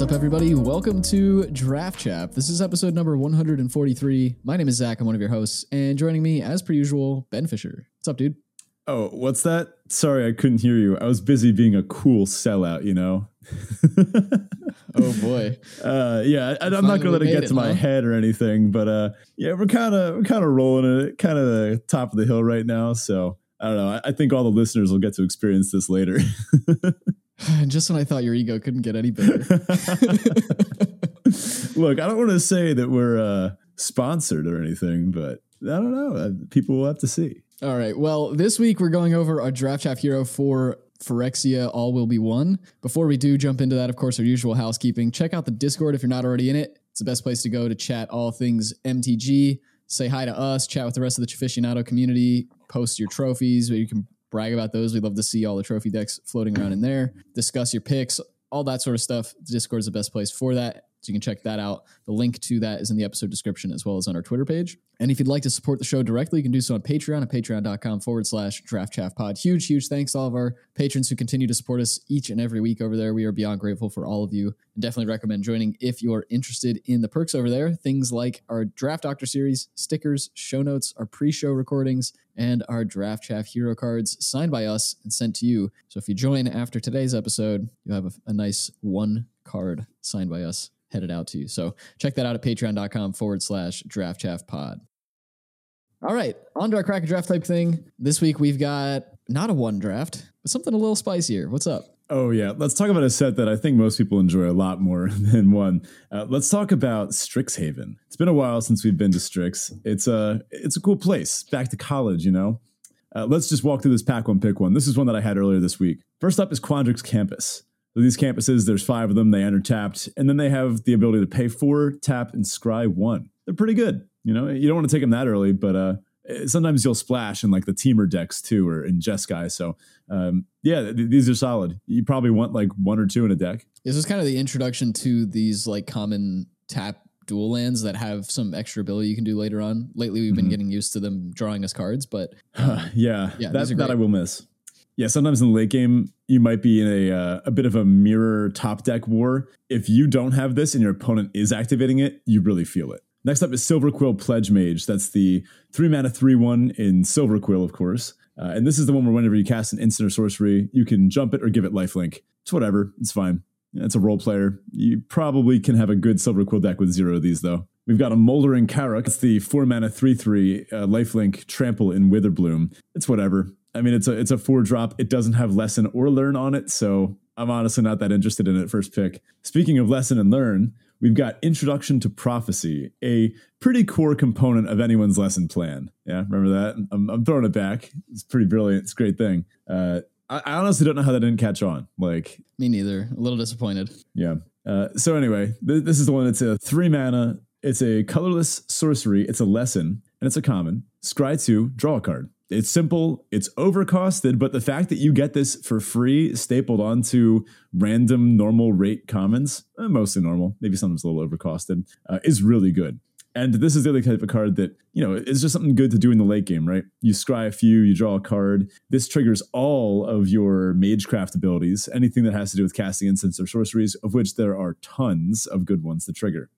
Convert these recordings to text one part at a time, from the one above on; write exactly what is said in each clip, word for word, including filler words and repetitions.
What's up, everybody? Welcome to Draft Chaff. This is episode number one forty-three. My name is Zach. I'm one of your hosts, and joining me, as per usual, Ben Fisher. What's up, dude? Oh, what's that? Sorry, I couldn't hear you. I was busy being a cool sellout, you know? Oh, boy. Uh, yeah, I, I'm not going to let it get it, to huh? my head or anything, but uh, yeah, we're kind of we're kind of rolling it, kind of the top of the hill right now, so I don't know. I, I think all the listeners will get to experience this later. And just when I thought your ego couldn't get any better. Look, I don't want to say that we're uh, sponsored or anything, but I don't know. People will have to see. All right. Well, this week we're going over our Draft Chaff hero for Phyrexia: All Will Be One. Before we do jump into that, of course, our usual housekeeping. Check out the Discord if you're not already in it. It's the best place to go to chat all things M T G. Say hi to us. Chat with the rest of the aficionado community. Post your trophies. You can brag about those. We'd love to see all the trophy decks floating around in there. Discuss your picks, all that sort of stuff. The Discord is the best place for that, so you can check that out. The link to that is in the episode description as well as on our Twitter page. And if you'd like to support the show directly, you can do so on Patreon at patreon.com forward slash Draft Chaff Pod. Huge, huge thanks to all of our patrons who continue to support us each and every week over there. We are beyond grateful for all of you. And definitely recommend joining if you are interested in the perks over there. Things like our Draft Doctor series, stickers, show notes, our pre-show recordings, and our Draft Chaff hero cards signed by us and sent to you. So if you join after today's episode, you'll have a, a nice one card signed by us headed out to you. So check that out at patreon.com forward slash Draft Chaff Pod. All right, on to our crack a draft type thing. This week we've got not a one draft, but something a little spicier. What's up? Oh, yeah. Let's talk about a set that I think most people enjoy a lot more than one. Uh, let's talk about Strixhaven. It's been a while since we've been to Strix. It's a, it's a cool place. Back to college, you know. Uh, let's just walk through this pack one, pick one. This is one that I had earlier this week. First up is Quandrix Campus. So these campuses, there's five of them. They enter tapped, and then they have the ability to pay four, tap, and scry one. They're pretty good. You know, you don't want to take them that early, but uh, sometimes you'll splash in like the teamer decks too, or in Jeskai. So um, yeah, th- these are solid. You probably want like one or two in a deck. This is kind of the introduction to these like common tap dual lands that have some extra ability you can do later on. Lately, we've been mm-hmm. getting used to them drawing us cards, but um, yeah, yeah, that, that I will miss. Yeah, sometimes in the late game, you might be in a uh, a bit of a mirror top deck war. If you don't have this and your opponent is activating it, you really feel it. Next up is Silverquill Pledge Mage. That's the three mana three one in Silverquill, of course. Uh, and this is the one where whenever you cast an instant or sorcery, you can jump it or give it lifelink. It's whatever. It's fine. It's a role player. You probably can have a good Silverquill deck with zero of these, though. We've got a Moldering Karak. It's the four mana three three uh, lifelink trample in Witherbloom. It's whatever. I mean, it's a it's a four drop. It doesn't have lesson or learn on it, so I'm honestly not that interested in it first pick. Speaking of lesson and learn, we've got Introduction to Prophecy, a pretty core component of anyone's lesson plan. Yeah, remember that? I'm, I'm throwing it back. It's pretty brilliant. It's a great thing. Uh, I, I honestly don't know how that didn't catch on. Like me neither. A little disappointed. Yeah. Uh, so anyway, th- this is the one. It's a three mana. It's a colorless sorcery. It's a lesson, and it's a common. Scry two, draw a card. It's simple, it's overcosted, but the fact that you get this for free stapled onto random normal rate commons, mostly normal, maybe sometimes a little overcosted, uh, is really good. And this is the other type of card that, you know, it's just something good to do in the late game, right? You scry a few, you draw a card. This triggers all of your Magecraft abilities, anything that has to do with casting instants or sorceries, of which there are tons of good ones to trigger.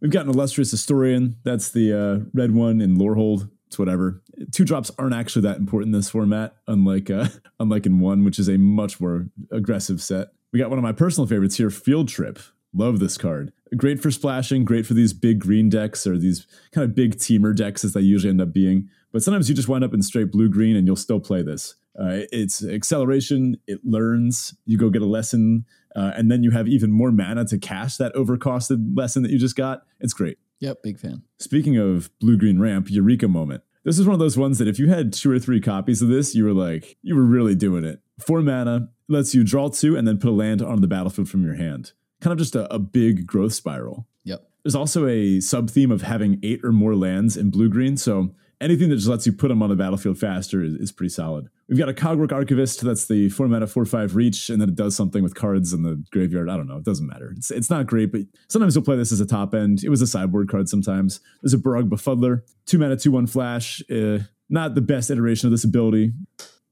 We've got an Illustrious Historian. That's the uh, red one in Lorehold. It's whatever. Two drops aren't actually that important in this format, unlike uh, unlike in one, which is a much more aggressive set. We got one of my personal favorites here, Field Trip. Love this card. Great for splashing, great for these big green decks or these kind of big teamer decks as they usually end up being. But sometimes you just wind up in straight blue-green and you'll still play this. Uh, it's acceleration, it learns, you go get a lesson, uh, and then you have even more mana to cash that overcosted lesson that you just got. It's great. Yep, big fan. Speaking of blue-green ramp, Eureka Moment. This is one of those ones that if you had two or three copies of this, you were like, you were really doing it. Four mana, lets you draw two and then put a land on the battlefield from your hand. Kind of just a, a big growth spiral. Yep. There's also a sub-theme of having eight or more lands in blue-green, so anything that just lets you put them on the battlefield faster is, is pretty solid. We've got a Cogwork Archivist. That's the four mana, four, five reach, and then it does something with cards in the graveyard. I don't know. It doesn't matter. It's it's not great, but sometimes you'll play this as a top end. It was a sideboard card sometimes. There's a Barrog Befuddler. Two mana, two, one flash. Uh, not the best iteration of this ability.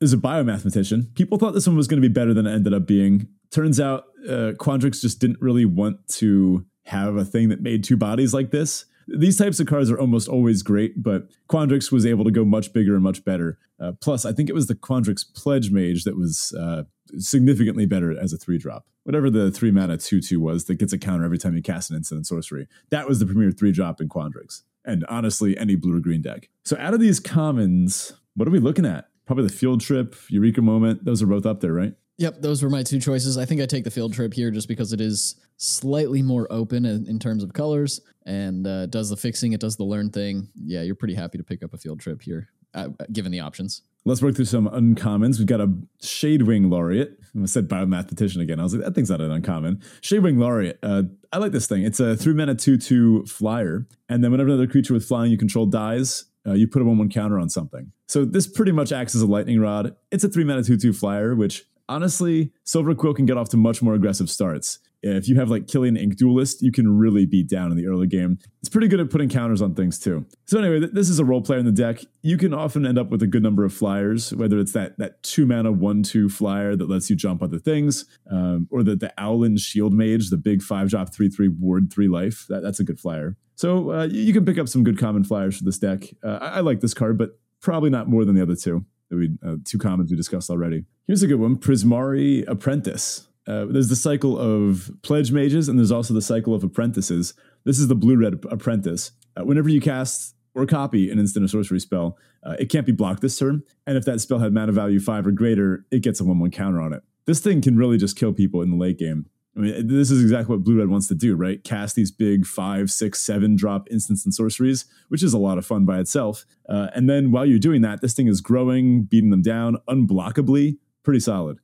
is a biomathematician. People thought this one was going to be better than it ended up being. Turns out uh, Quandrix just didn't really want to have a thing that made two bodies like this. These types of cards are almost always great, but Quandrix was able to go much bigger and much better. Uh, plus, I think it was the Quandrix Pledge Mage that was uh, significantly better as a three-drop. Whatever the three-mana two two was that gets a counter every time you cast an instant and sorcery. That was the premier three-drop in Quandrix. And honestly, any blue or green deck. So out of these commons, what are we looking at? Probably the Field Trip, Eureka Moment. Those are both up there, right? Yep, those were my two choices. I think I take the Field Trip here just because it is slightly more open in terms of colors and uh, does the fixing, it does the learn thing. Yeah, you're pretty happy to pick up a Field Trip here, uh, given the options. Let's work through some uncommons. We've got a Shadewing Laureate. I said Biomathematician again. I was like, that thing's not an uncommon. Shadewing Laureate. Uh, I like this thing. It's a three-mana two two flyer. And then whenever another creature with flying you control dies, Uh, you put a one one counter on something. So this pretty much acts as a lightning rod. It's a three-mana two two flyer, which honestly, Silverquill can get off to much more aggressive starts. If you have like Killian Ink Duelist, you can really beat down in the early game. It's pretty good at putting counters on things too. So anyway, th- this is a role player in the deck. You can often end up with a good number of flyers, whether it's that that two-mana one two flyer that lets you jump other things, um, or the, the Owlin Shield Mage, the big five-drop three three ward three life. That, that's a good flyer. So uh, you can pick up some good common flyers for this deck. Uh, I, I like this card, but probably not more than the other two. That we uh, two commons we discussed already. Here's a good one, Prismari Apprentice. Uh, there's the cycle of Pledge Mages, and there's also the cycle of Apprentices. This is the blue-red Apprentice. Uh, whenever you cast or copy an instant or sorcery spell, uh, it can't be blocked this turn. And if that spell had mana value five or greater, it gets a one one counter on it. This thing can really just kill people in the late game. I mean, this is exactly what Blue Red wants to do, right? Cast these big five, six, seven drop instants and sorceries, which is a lot of fun by itself. Uh, and then while you're doing that, this thing is growing, beating them down, unblockably, pretty solid.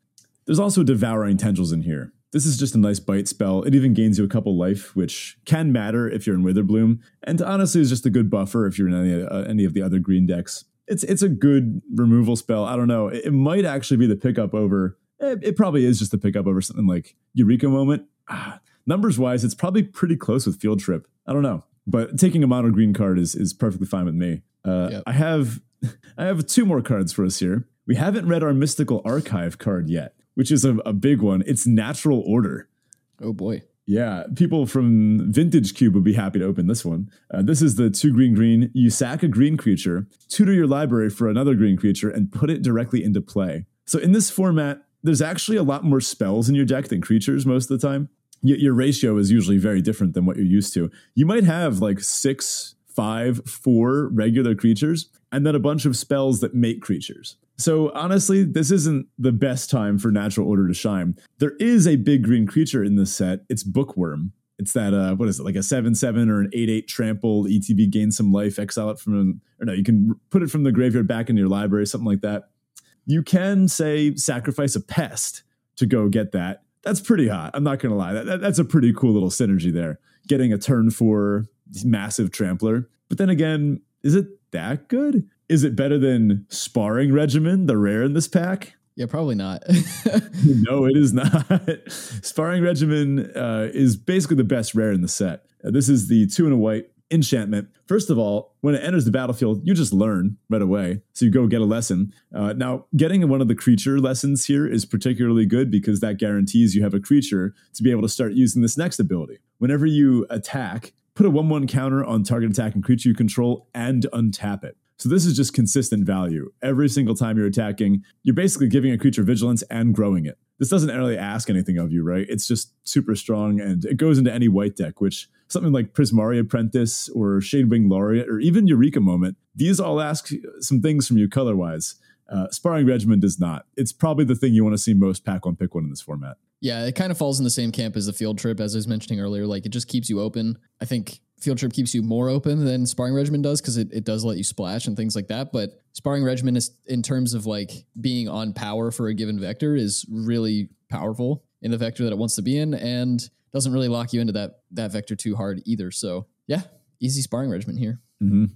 There's also Devouring Tendrils in here. This is just a nice bite spell. It even gains you a couple life, which can matter if you're in Witherbloom. And honestly, it's just a good buffer if you're in any, uh, any of the other green decks. It's, it's a good removal spell. I don't know. It, it might actually be the pickup over... It probably is just a pickup over something like Eureka Moment. Ah, numbers-wise, it's probably pretty close with Field Trip. I don't know. But taking a mono green card is is perfectly fine with me. Uh, yep. I have I have two more cards for us here. We haven't read our Mystical Archive card yet, which is a, a big one. It's Natural Order. Oh, boy. Yeah, people from Vintage Cube would be happy to open this one. Uh, this is the two green green. You sack a green creature, tutor your library for another green creature, and put it directly into play. So in this format, there's actually a lot more spells in your deck than creatures most of the time. Yet your ratio is usually very different than what you're used to. You might have like six, five, four regular creatures, and then a bunch of spells that make creatures. So honestly, this isn't the best time for Natural Order to shine. There is a big green creature in this set. It's Bookworm. It's that, uh, what is it, like a seven seven or an eight eight trample, E T B, gain some life, exile it from, an, or no, you can put it from the graveyard back into your library, something like that. You can, say, sacrifice a pest to go get that. That's pretty hot. I'm not going to lie. That, that, that's a pretty cool little synergy there. Getting a turn four massive trampler. But then again, is it that good? Is it better than Sparring Regimen, the rare in this pack? Yeah, probably not. No, it is not. Sparring Regimen uh, is basically the best rare in the set. Uh, this is the two and a white enchantment. First of all, when it enters the battlefield, you just learn right away. So you go get a lesson. Uh, now, getting one of the creature lessons here is particularly good because that guarantees you have a creature to be able to start using this next ability. Whenever you attack, put a one one counter on target attack and creature you control and untap it. So this is just consistent value. Every single time you're attacking, you're basically giving a creature vigilance and growing it. This doesn't really ask anything of you, right? It's just super strong, and it goes into any white deck, which something like Prismari Apprentice or Shadewing Laureate or even Eureka Moment, these all ask some things from you color-wise. Uh, Sparring Regimen does not. It's probably the thing you want to see most pack one, pick one in this format. Yeah, it kind of falls in the same camp as the Field Trip, as I was mentioning earlier. Like, it just keeps you open. I think Field Trip keeps you more open than Sparring Regimen does because it, it does let you splash and things like that. But Sparring Regimen is, in terms of like being on power for a given vector, is really powerful in the vector that it wants to be in and doesn't really lock you into that that vector too hard either. So yeah, easy Sparring Regimen here. Mm-hmm.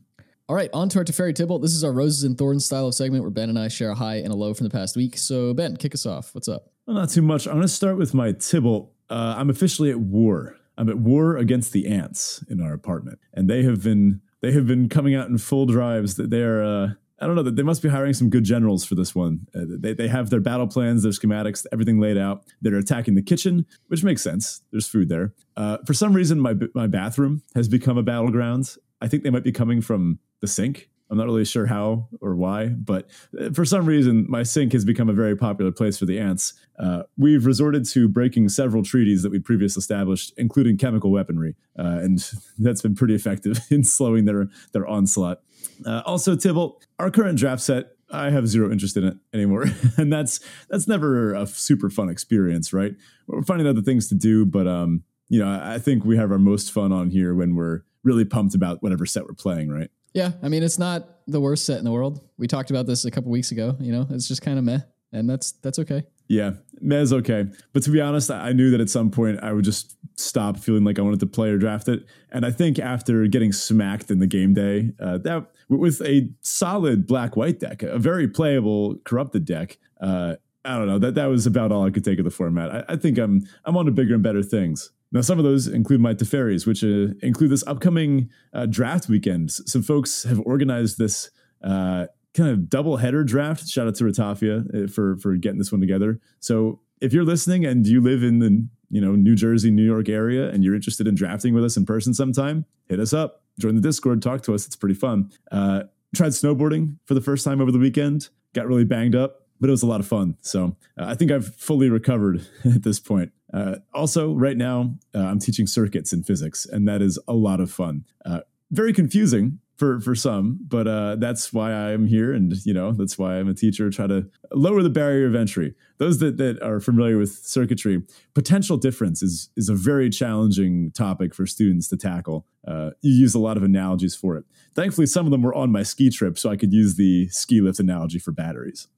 All right, on to our Teferi Tybalt. This is our Roses and Thorns style of segment where Ben and I share a high and a low from the past week. So Ben, kick us off. What's up? Well, not too much. I'm going to start with my Tybalt. Uh, I'm officially at war. I'm at war against the ants in our apartment, and they have been they have been coming out in full drives. That they are uh, I don't know, that they must be hiring some good generals for this one. Uh, they they have their battle plans, their schematics, everything laid out. They're attacking the kitchen, which makes sense. There's food there. Uh, for some reason, my my bathroom has become a battleground. I think they might be coming from the sink. I'm not really sure how or why, but for some reason, my sink has become a very popular place for the ants. Uh, we've resorted to breaking several treaties that we previously established, including chemical weaponry, uh, and that's been pretty effective in slowing their, their onslaught. Uh, also, Tybalt, our current draft set, I have zero interest in it anymore, and that's that's never a super fun experience, right? We're finding other things to do, but um, you know, I think we have our most fun on here when we're really pumped about whatever set we're playing, right? Yeah, I mean, it's not the worst set in the world. We talked about this a couple weeks ago. You know, it's just kind of meh, and that's that's okay. Yeah, meh is okay. But to be honest, I knew that at some point I would just stop feeling like I wanted to play or draft it. And I think after getting smacked in the game day, uh, that with a solid black-white deck, a very playable corrupted deck, uh, I don't know, that that was about all I could take of the format. I, I think I'm I'm on to bigger and better things. Now, some of those include my Teferis, which uh, include this upcoming uh, draft weekend. Some folks have organized this uh, kind of double-header draft. Shout out to Ratafia for, for getting this one together. So if you're listening and you live in the you know New Jersey, New York area, and you're interested in drafting with us in person sometime, hit us up, join the Discord, talk to us. It's pretty fun. Uh, tried snowboarding for the first time over the weekend. Got really banged up, but it was a lot of fun. So uh, I think I've fully recovered at this point. Uh, also, right now, uh, I'm teaching circuits in physics, and that is a lot of fun. Uh, very confusing for, for some, but uh, that's why I'm here. And, you know, that's why I'm a teacher, try to lower the barrier of entry. Those that, that are familiar with circuitry, potential difference is, is a very challenging topic for students to tackle. Uh, you use a lot of analogies for it. Thankfully, some of them were on my ski trip, so I could use the ski lift analogy for batteries.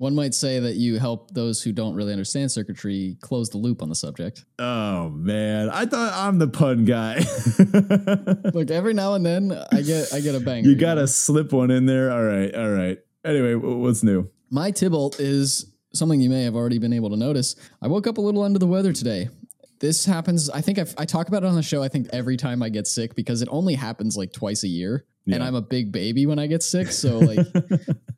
One might say that you help those who don't really understand circuitry close the loop on the subject. Oh, man. I thought I'm the pun guy. Look, every now and then I get I get a banger. You got to you know? slip one in there. All right. All right. Anyway, what's new? My Tybalt is something you may have already been able to notice. I woke up a little under the weather today. This happens. I think I've, I talk about it on the show. I think every time I get sick because it only happens like twice a year. Yeah. And I'm a big baby when I get sick. So like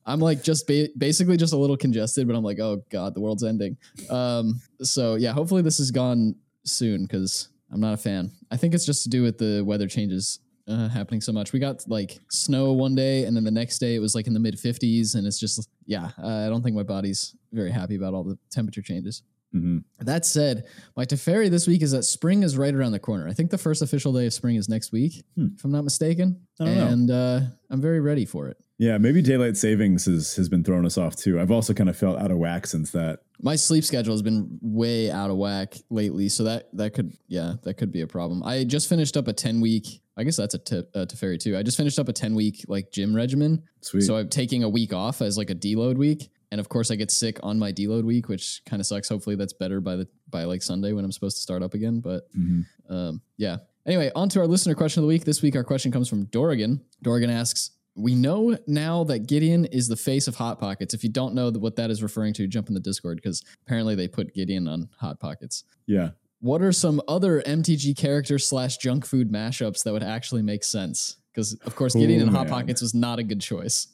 I'm like just ba- basically just a little congested, but I'm like, oh, God, the world's ending. Um, so, yeah, hopefully this is gone soon because I'm not a fan. I think it's just to do with the weather changes uh, happening so much. We got like snow one day and then the next day it was like in the mid fifties. And it's just, yeah, uh, I don't think my body's very happy about all the temperature changes. Mm-hmm. That said, my Teferi this week is that spring is right around the corner. I think the first official day of spring is next week, hmm. if I'm not mistaken. I don't and know. Uh, I'm very ready for it. Yeah, maybe daylight savings has, has been throwing us off too. I've also kind of felt out of whack since that. My sleep schedule has been way out of whack lately, so that that could yeah that could be a problem. I just finished up a ten week. I guess that's a, t- a Teferi too. I just finished up a ten week like gym regimen. Sweet. So I'm taking a week off as like a deload week. And of course I get sick on my deload week, which kind of sucks. Hopefully that's better by the, by like Sunday when I'm supposed to start up again. But mm-hmm. um, yeah. Anyway, on to our listener question of the week. This week, our question comes from Dorgan. Dorgan asks, we know now that Gideon is the face of Hot Pockets. If you don't know what that is referring to, jump in the Discord because apparently they put Gideon on Hot Pockets. Yeah. What are some other M T G character slash junk food mashups that would actually make sense? Because, of course, Gideon oh, and Hot man. Pockets was not a good choice.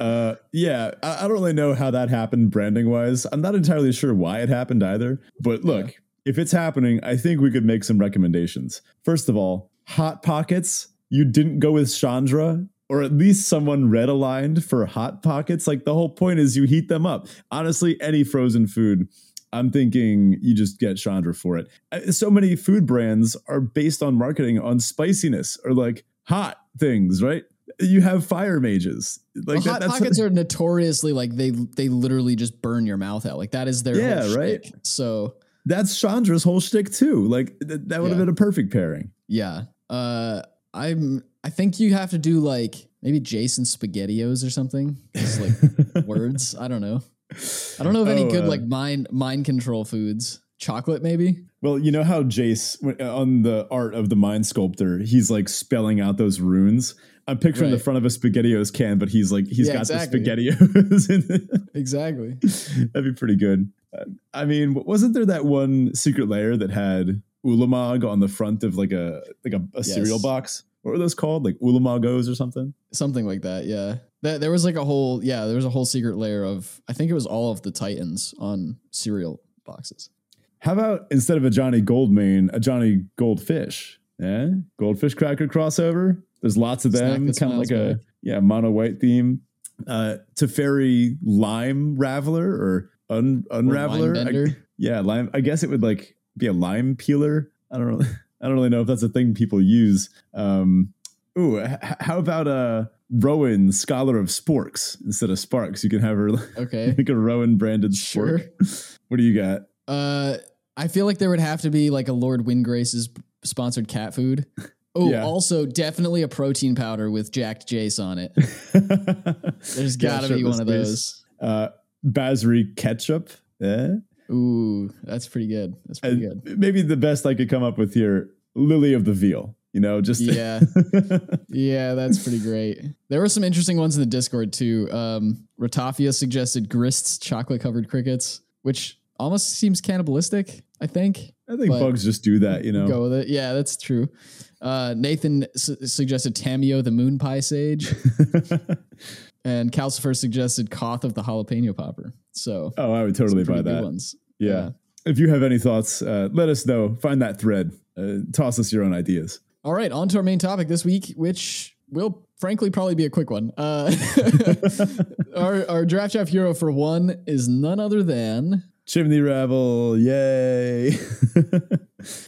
uh, yeah, I, I don't really know how that happened branding-wise. I'm not entirely sure why it happened either. But look, yeah. if it's happening, I think we could make some recommendations. First of all, Hot Pockets, you didn't go with Chandra, or at least someone red-aligned for Hot Pockets. Like, the whole point is you heat them up. Honestly, any frozen food, I'm thinking you just get Chandra for it. So many food brands are based on marketing on spiciness or, like, hot things, right? You have fire mages. Like well, that, Hot that's Pockets what, are notoriously like they they literally just burn your mouth out. Like that is their yeah, whole right. Shtick. So that's Chandra's whole shtick too. Like th- that would yeah. have been a perfect pairing. Yeah, uh, I'm. I think you have to do like maybe Jason SpaghettiOs or something. Just like words. I don't know. I don't know of any oh, good uh, like mind mind control foods. Chocolate, maybe. Well, you know how Jace on the art of the Mind Sculptor, he's like spelling out those runes. I'm picturing right. the front of a SpaghettiOs can, but he's like he's yeah, got exactly. the SpaghettiOs in it. Exactly. That'd be pretty good. Uh, I mean, wasn't there that one Secret Lair that had Ulamog on the front of like a like a, a yes. cereal box? what were those called? Like Ulamagos or something? Something like that. Yeah. That, there was like a whole, yeah, there was a whole secret layer of, I think it was all of the Titans on cereal boxes. How about instead of a Johnny Goldmane, a Johnny Goldfish? Yeah. Goldfish cracker crossover. There's lots of them. Kind of like bad. a, yeah, mono white theme. Uh, Teferi lime raveler or un, unraveler. Or lime I, yeah. Lime. I guess it would like be a lime peeler. I don't really, I don't really know if that's a thing people use. Um, ooh, h- how about a Rowan Scholar of Sporks instead of Sparks? You can have her okay. like a Rowan branded sure. spork. What do you got? Uh, I feel like there would have to be like a Lord Wingrace's sponsored cat food. Oh, yeah. Also definitely a protein powder with Jacked Jace on it. There's got to yeah, be one of those. Uh, Basri ketchup. Eh? Ooh, that's pretty good. That's pretty and good. Maybe the best I could come up with here, Lily of the Veal. You know, just yeah, yeah, that's pretty great. There were some interesting ones in the Discord too. Um, Ratafia suggested Grist's chocolate covered crickets, which almost seems cannibalistic. I think. I think bugs just do that. You know, go with it. Yeah, that's true. Uh, Nathan su- suggested Tamio the Moon Pie Sage, and Calcifer suggested Koth of the Jalapeno Popper. So, oh, I would totally buy that. Ones. Yeah. yeah. If you have any thoughts, uh, let us know. Find that thread. Uh, toss us your own ideas. All right, on to our main topic this week, which will frankly probably be a quick one. Uh, our, our Draft Chaff hero for one is none other than... Chimney Rabble, yay!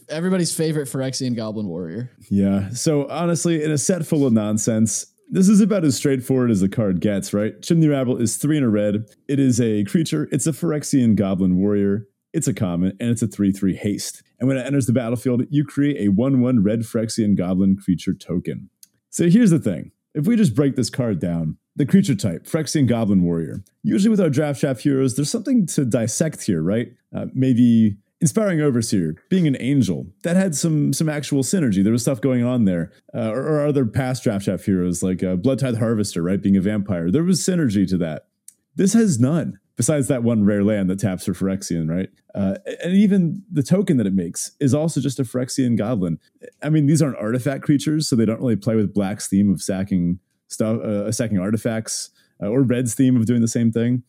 Everybody's favorite Phyrexian Goblin Warrior. Yeah, so honestly, in a set full of nonsense, this is about as straightforward as the card gets, right? Chimney Rabble is three in a red. It is a creature. It's a Phyrexian Goblin Warrior. It's a common, and it's a three three haste. And when it enters the battlefield, you create a one one red Phyrexian Goblin creature token. So here's the thing. If we just break this card down, the creature type, Phyrexian Goblin Warrior. Usually with our Draft Chaff heroes, there's something to dissect here, right? Uh, maybe Inspiring Overseer, being an angel. That had some some actual synergy. There was stuff going on there. Uh, or, or other past Draft Chaff heroes, like uh, Bloodtithe Harvester, right? Being a vampire. There was synergy to that. This has none. Besides that one rare land that taps for Phyrexian, right? Uh, and even the token that it makes is also just a Phyrexian Goblin. I mean, these aren't artifact creatures, so they don't really play with Black's theme of sacking stuff, uh, sacking artifacts, uh, or Red's theme of doing the same thing.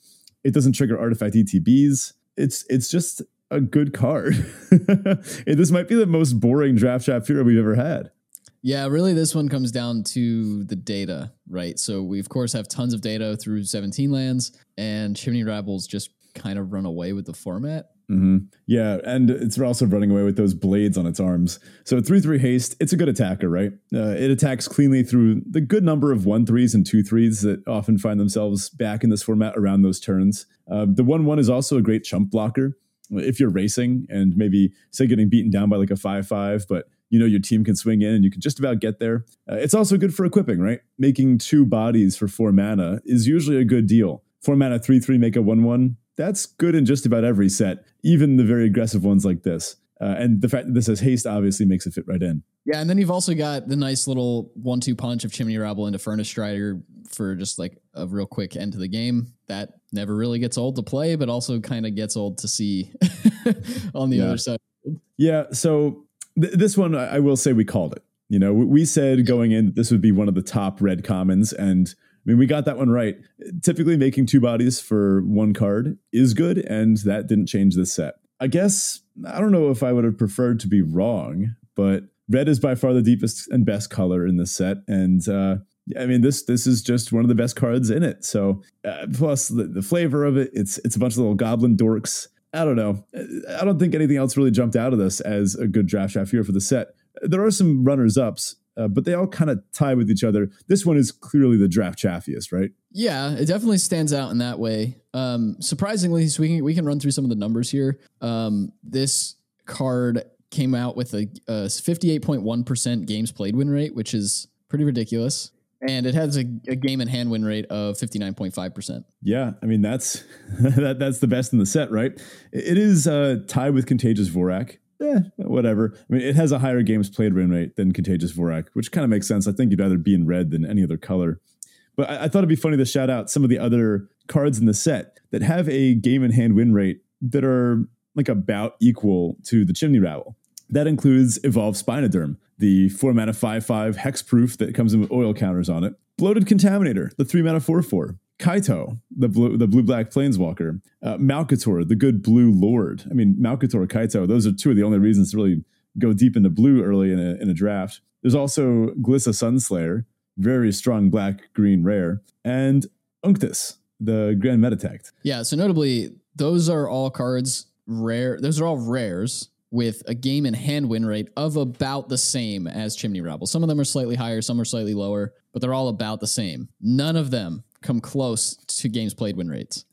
It doesn't trigger artifact E T Bs. It's it's just a good card. This might be the most boring Draft Chaff hero we've ever had. Yeah, really, this one comes down to the data, right? So we, of course, have tons of data through seventeen lands, and Chimney Rabble's just kind of run away with the format. Mm-hmm. Yeah, and it's also running away with those blades on its arms. So three three haste, it's a good attacker, right? Uh, it attacks cleanly through the good number of one threes and two threes that often find themselves back in this format around those turns. Uh, the one one is also a great chump blocker. If you're racing and maybe, say, getting beaten down by like a five five, but... you know, your team can swing in and you can just about get there. Uh, it's also good for equipping, right? Making two bodies for four mana is usually a good deal. Four mana, three, three, make a one, one. That's good in just about every set, even the very aggressive ones like this. Uh, and the fact that this has haste obviously makes it fit right in. Yeah, and then you've also got the nice little one two punch of Chimney Rabble into Furnace Strider for just like a real quick end to the game. That never really gets old to play, but also kind of gets old to see on the yeah. other side. Yeah, so... this one, I will say we called it. You know, we said going in, this would be one of the top red commons. And I mean, we got that one right. Typically making two bodies for one card is good. And that didn't change this set. I guess, I don't know if I would have preferred to be wrong, but red is by far the deepest and best color in this set. And uh, I mean, this this is just one of the best cards in it. So uh, plus the, the flavor of it, it's it's a bunch of little goblin dorks. I don't know. I don't think anything else really jumped out of this as a good Draft Chaff hero for the set. There are some runners-ups, uh, but they all kind of tie with each other. This one is clearly the Draft Chaffiest, right? Yeah, it definitely stands out in that way. Um, surprisingly, so we can, we can run through some of the numbers here. Um, this card came out with a, a fifty-eight point one percent games played win rate, which is pretty ridiculous. And it has a, a game in hand win rate of fifty-nine point five percent. Yeah, I mean, that's that, that's the best in the set, right? It is uh, tied with Contagious Vorrac. Eh, whatever. I mean, it has a higher games played win rate than Contagious Vorrac, which kind of makes sense. I think you'd rather be in red than any other color. But I, I thought it'd be funny to shout out some of the other cards in the set that have a game in hand win rate that are like about equal to the Chimney Rabble. That includes Evolved Spinoderm, the four mana five five hexproof that comes in with oil counters on it. Bloated Contaminator, the three mana four four. Kaito, the blue, the blue-black planeswalker. Uh, Malcator, the good blue lord. I mean, Malcator, Kaito, those are two of the only reasons to really go deep into blue early in a, in a draft. There's also Glissa Sunslayer, very strong black-green rare. And Unctus, the Grand Metattact. Yeah, so notably, those are all cards rare. Those are all rares with a game and hand win rate of about the same as Chimney Rabble. Some of them are slightly higher, some are slightly lower, but they're all about the same. None of them come close to games played win rates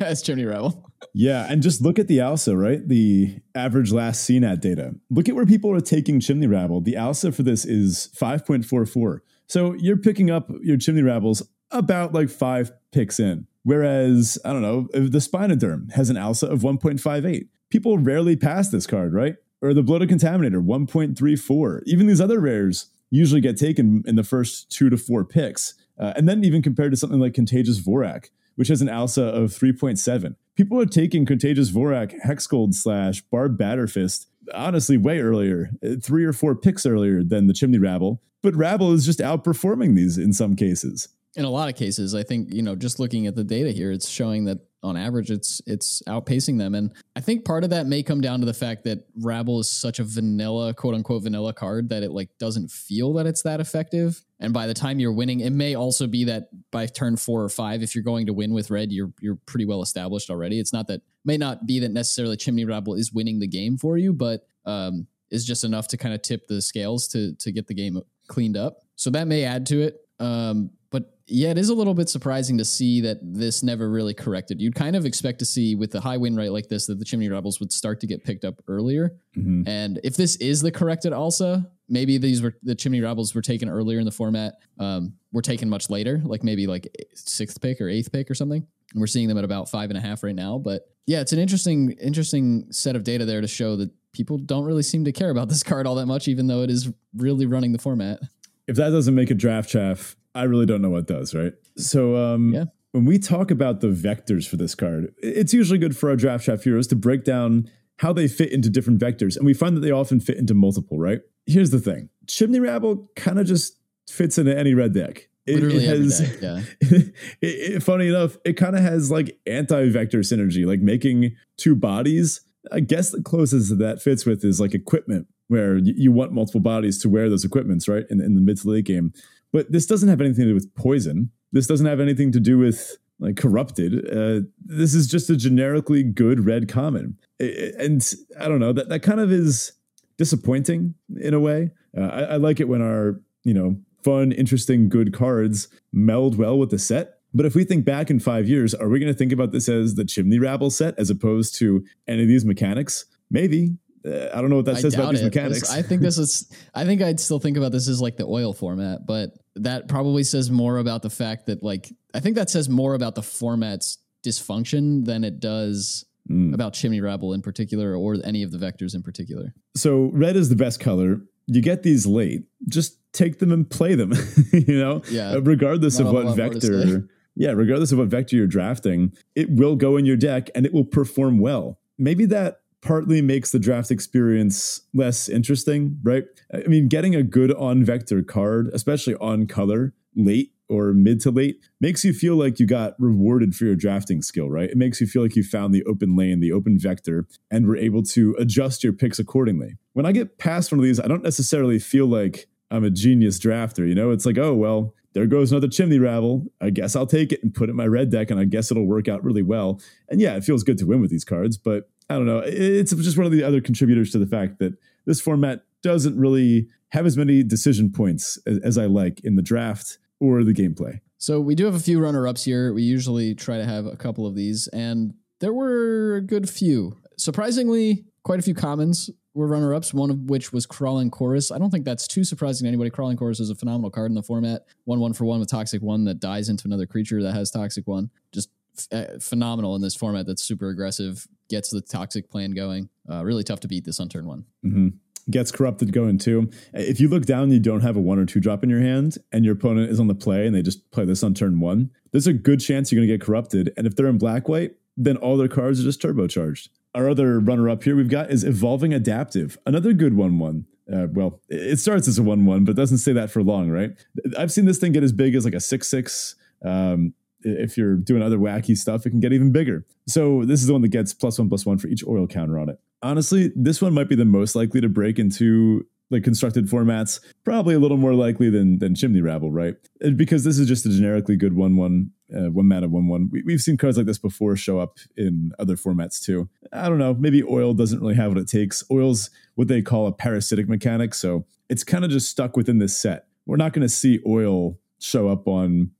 as Chimney Rabble. Yeah, and just look at the ALSA, right? The average last C NAT data. Look at where people are taking Chimney Rabble. The ALSA for this is five point four four. So you're picking up your Chimney Rabbles about like five picks in. Whereas, I don't know, the Spinoderm has an ALSA of one point five eight. People rarely pass this card, right? Or the Bloated Contaminator, one point three four. Even these other rares usually get taken in the first two to four picks. Uh, and then even compared to something like Contagious Vorrac, which has an ALSA of three point seven. People are taking Contagious Vorrac, Hexgold Slash, Barb Batterfist, honestly way earlier, three or four picks earlier than the Chimney Rabble. But Rabble is just outperforming these in some cases. In a lot of cases, I think, you know, just looking at the data here, it's showing that on average, it's it's outpacing them. And I think part of that may come down to the fact that Rabble is such a vanilla, quote unquote, vanilla card that it like doesn't feel that it's that effective. And by the time you're winning, it may also be that by turn four or five, if you're going to win with red, you're you're pretty well established already. It's not that may not be that necessarily Chimney Rabble is winning the game for you, but um, is just enough to kind of tip the scales to to get the game cleaned up. So that may add to it. Um, but yeah, it is a little bit surprising to see that this never really corrected. You'd kind of expect to see with a high win rate like this, that the Chimney Rabbles would start to get picked up earlier. Mm-hmm. And if this is the corrected ALSA, maybe these were the Chimney Rabbles were taken earlier in the format. Um, were taken much later, like maybe like sixth pick or eighth pick or something. And we're seeing them at about five and a half right now, but yeah, it's an interesting, interesting set of data there to show that people don't really seem to care about this card all that much, even though it is really running the format. If that doesn't make a draft chaff, I really don't know what does, right? So um, yeah. When we talk about the vectors for this card, it's usually good for our draft chaff heroes to break down how they fit into different vectors. And we find that they often fit into multiple, right? Here's the thing. Chimney Rabble kind of just fits into any red deck. It, Literally it has, every deck, yeah. it, it, funny enough, it kind of has like anti-vector synergy, like making two bodies. I guess the closest that, that fits with is like equipment, where you want multiple bodies to wear those equipments, right? In, in the mid to late game. But this doesn't have anything to do with poison. This doesn't have anything to do with like corrupted. Uh, this is just a generically good red common. It, and I don't know, that, that kind of is disappointing in a way. Uh, I, I like it when our, you know, fun, interesting, good cards meld well with the set. But if we think back in five years, are we going to think about this as the Chimney Rabble set as opposed to any of these mechanics? Maybe. Uh, I don't know what that I says about these it. mechanics. I think this is, I think I'd still think about this as like the oil format, but that probably says more about the fact that like, I think that says more about the format's dysfunction than it does mm. about Chimney Rabble in particular, or any of the vectors in particular. So red is the best color. You get these late, just take them and play them, you know, yeah, uh, regardless of what vector. Yeah. Regardless of what vector you're drafting, it will go in your deck and it will perform well. Maybe that partly makes the draft experience less interesting, right? I mean, getting a good on vector card, especially on color late or mid to late, makes you feel like you got rewarded for your drafting skill, right? It makes you feel like you found the open lane, the open vector, and were able to adjust your picks accordingly. When I get past one of these, I don't necessarily feel like I'm a genius drafter, you know? It's like, oh, well, there goes another Chimney Rabble. I guess I'll take it and put it in my red deck, and I guess it'll work out really well. And yeah, it feels good to win with these cards, but I don't know. It's just one of the other contributors to the fact that this format doesn't really have as many decision points as I like in the draft or the gameplay. So we do have a few runner-ups here. We usually try to have a couple of these, and there were a good few. Surprisingly, quite a few commons were runner-ups, one of which was Crawling Chorus. I don't think that's too surprising to anybody. Crawling Chorus is a phenomenal card in the format. One, one for one with Toxic One that dies into another creature that has Toxic One. Just f- phenomenal in this format that's super aggressive. Gets the Toxic Plan going. Uh, really tough to beat this on turn one. Mm-hmm. Gets Corrupted going too. If you look down, you don't have a one or two drop in your hand and your opponent is on the play and they just play this on turn one, there's a good chance you're going to get Corrupted. And if they're in black-white, then all their cards are just turbocharged. Our other runner-up here we've got is Evolving Adaptive, another good one one. Uh, well, it starts as a one one, but doesn't stay that for long, right? I've seen this thing get as big as like a six six. Um, if you're doing other wacky stuff, it can get even bigger. So this is the one that gets plus one, plus one for each oil counter on it. Honestly, this one might be the most likely to break into like constructed formats, probably a little more likely than than Chimney Rabble, right? Because this is just a generically good one one, uh, one mana, one one. We, we've seen cards like this before show up in other formats too. I don't know, maybe oil doesn't really have what it takes. Oil's what they call a parasitic mechanic, so it's kind of just stuck within this set. We're not going to see oil show up on,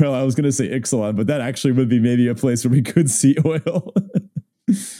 well, I was going to say Ixalan, but that actually would be maybe a place where we could see oil.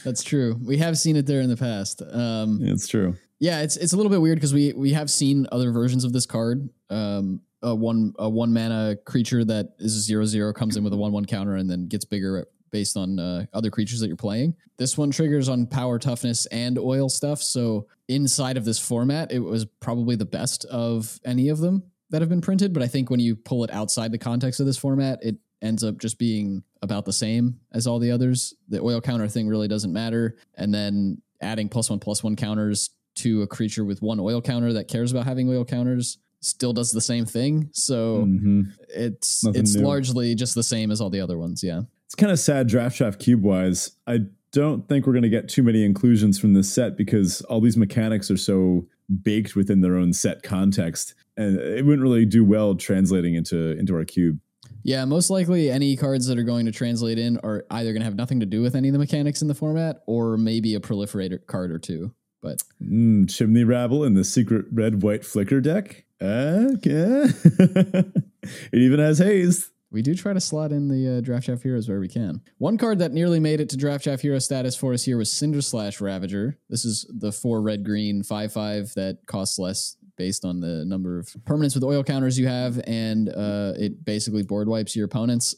That's true. We have seen it there in the past. Um, yeah, it's true. Yeah, it's it's a little bit weird because we we have seen other versions of this card. Um, a one a one mana creature that is a zero zero comes in with a one one counter and then gets bigger based on uh, other creatures that you're playing. This one triggers on power, toughness, and oil stuff. So inside of this format, it was probably the best of any of them that have been printed. But I think when you pull it outside the context of this format, it ends up just being about the same as all the others. The oil counter thing really doesn't matter, and then adding plus one plus one counters to a creature with one oil counter that cares about having oil counters still does the same thing. So mm-hmm. it's Nothing it's new. largely just the same as all the other ones. Yeah. It's kind of sad Draft Chaff cube wise. I don't think we're going to get too many inclusions from this set because all these mechanics are so baked within their own set context, and it wouldn't really do well translating into, into our cube. Yeah, most likely any cards that are going to translate in are either going to have nothing to do with any of the mechanics in the format or maybe a proliferator card or two. But mm, Chimney Rabble and the secret red white flicker deck. Okay. It even has haste. We do try to slot in the uh, Draft Chaff Heroes where we can. One card that nearly made it to Draft Chaff Hero status for us here was Cinder Slash Ravager. This is the four red green five five that costs less based on the number of permanents with oil counters you have, and uh, it basically board wipes your opponents.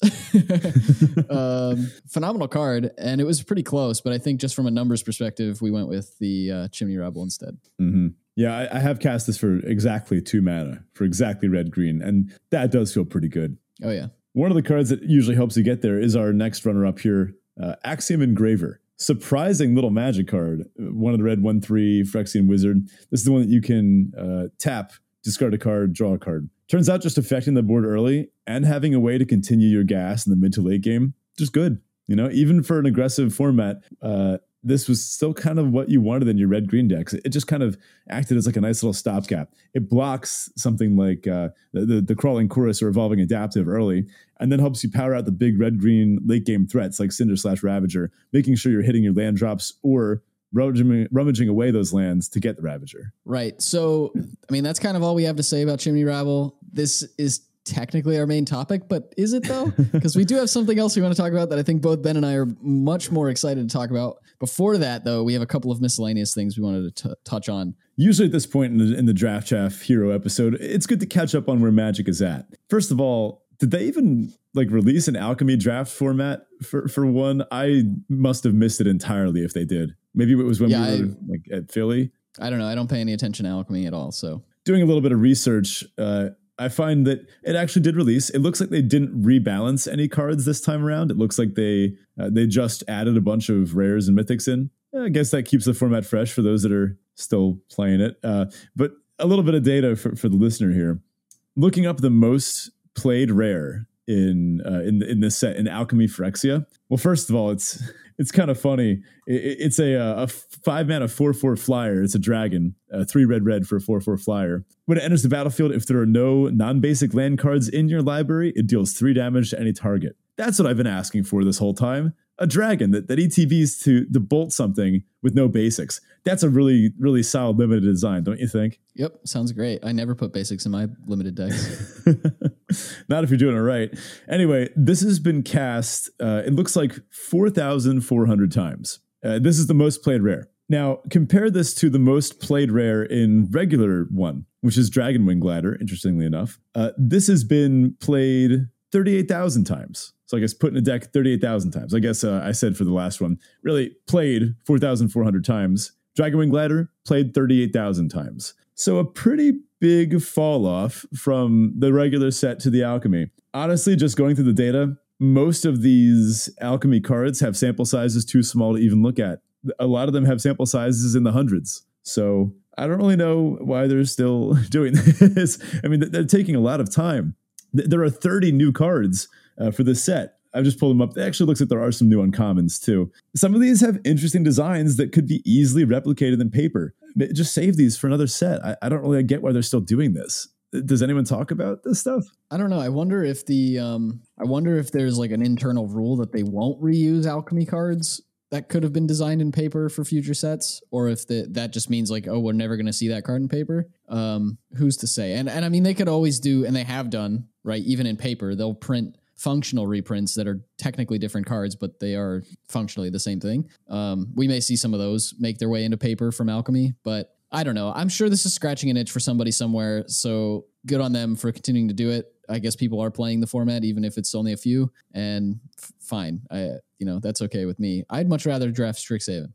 um, phenomenal card, and it was pretty close, but I think just from a numbers perspective, we went with the uh, Chimney Rabble instead. Mm-hmm. Yeah, I, I have cast this for exactly two mana, for exactly red-green, and that does feel pretty good. Oh, yeah. One of the cards that usually helps you get there is our next runner-up here, uh, Axiom Engraver. Surprising little magic card. One of the red one three Phyrexian Wizard. This is the one that you can uh, tap, discard a card, draw a card. Turns out just affecting the board early and having a way to continue your gas in the mid to late game, just good. You know, even for an aggressive format, uh, this was still kind of what you wanted in your red green decks. It just kind of acted as like a nice little stopgap. It blocks something like uh, the, the the Crawling Chorus or Evolving Adaptive early, and then helps you power out the big red green late game threats like Cinder Slash Ravager, making sure you're hitting your land drops or rummaging, rummaging away those lands to get the Ravager. Right. So, I mean, that's kind of all we have to say about Chimney Rabble. This is technically our main topic, but is it though? Because we do have something else we want to talk about that I think both Ben and I are much more excited to talk about. Before that, though, we have a couple of miscellaneous things we wanted to t- touch on. Usually at this point in the, in the Draft Chaff Hero episode, it's good to catch up on where Magic is at. First of all, did they even like release an Alchemy draft format for, for one? I must have missed it entirely if they did. Maybe it was when yeah, we were I, like at Philly. I don't know. I don't pay any attention to Alchemy at all. So doing a little bit of research, uh, I find that it actually did release. It looks like they didn't rebalance any cards this time around. It looks like they uh, they just added a bunch of rares and mythics in. I guess that keeps the format fresh for those that are still playing it. Uh, but a little bit of data for, for the listener here. Looking up the most played rare in uh, in in this set in Alchemy Phyrexia. Well, first of all, it's it's kind of funny. It, it's a a five mana four four flyer. It's a dragon, a three red red for a four four flyer. When it enters the battlefield, if there are no non basic land cards in your library, it deals three damage to any target. That's what I've been asking for this whole time. A dragon that that E T Bs to to bolt something with no basics. That's a really really solid limited design, don't you think? Yep, sounds great. I never put basics in my limited decks. Not if you're doing it right. Anyway, this has been cast, uh, it looks like four thousand four hundred times. Uh, this is the most played rare. Now, compare this to the most played rare in regular one, which is Dragonwing Glider, interestingly enough. Uh, this has been played thirty-eight thousand times. So I guess put in a deck thirty-eight thousand times. I guess uh, I said for the last one, really played four thousand four hundred times. Dragonwing Glider played thirty-eight thousand times. So a pretty big fall off from the regular set to the Alchemy. Honestly, just going through the data, most of these Alchemy cards have sample sizes too small to even look at. a lot of them have sample sizes in the hundreds. So I don't really know why they're still doing this. I mean, they're taking a lot of time. There are thirty new cards uh, for this set. I've just pulled them up. It actually looks like there are some new uncommons too. Some of these have interesting designs that could be easily replicated in paper. Just save these for another set. I, I don't really get why they're still doing this. Does anyone talk about this stuff? I don't know. I wonder if the um, I wonder if there's like an internal rule that they won't reuse alchemy cards that could have been designed in paper for future sets, or if the, that just means like, oh, we're never going to see that card in paper. Um, who's to say? And and I mean, they could always do, and they have done, right? Even in paper, they'll print functional reprints that are technically different cards, but they are functionally the same thing. Um, we may see some of those make their way into paper from alchemy, but I don't know. I'm sure this is scratching an itch for somebody somewhere, so good on them for continuing to do it. I guess people are playing the format, even if it's only a few, and f- fine. I, you know, that's okay with me. I'd much rather draft Strixhaven.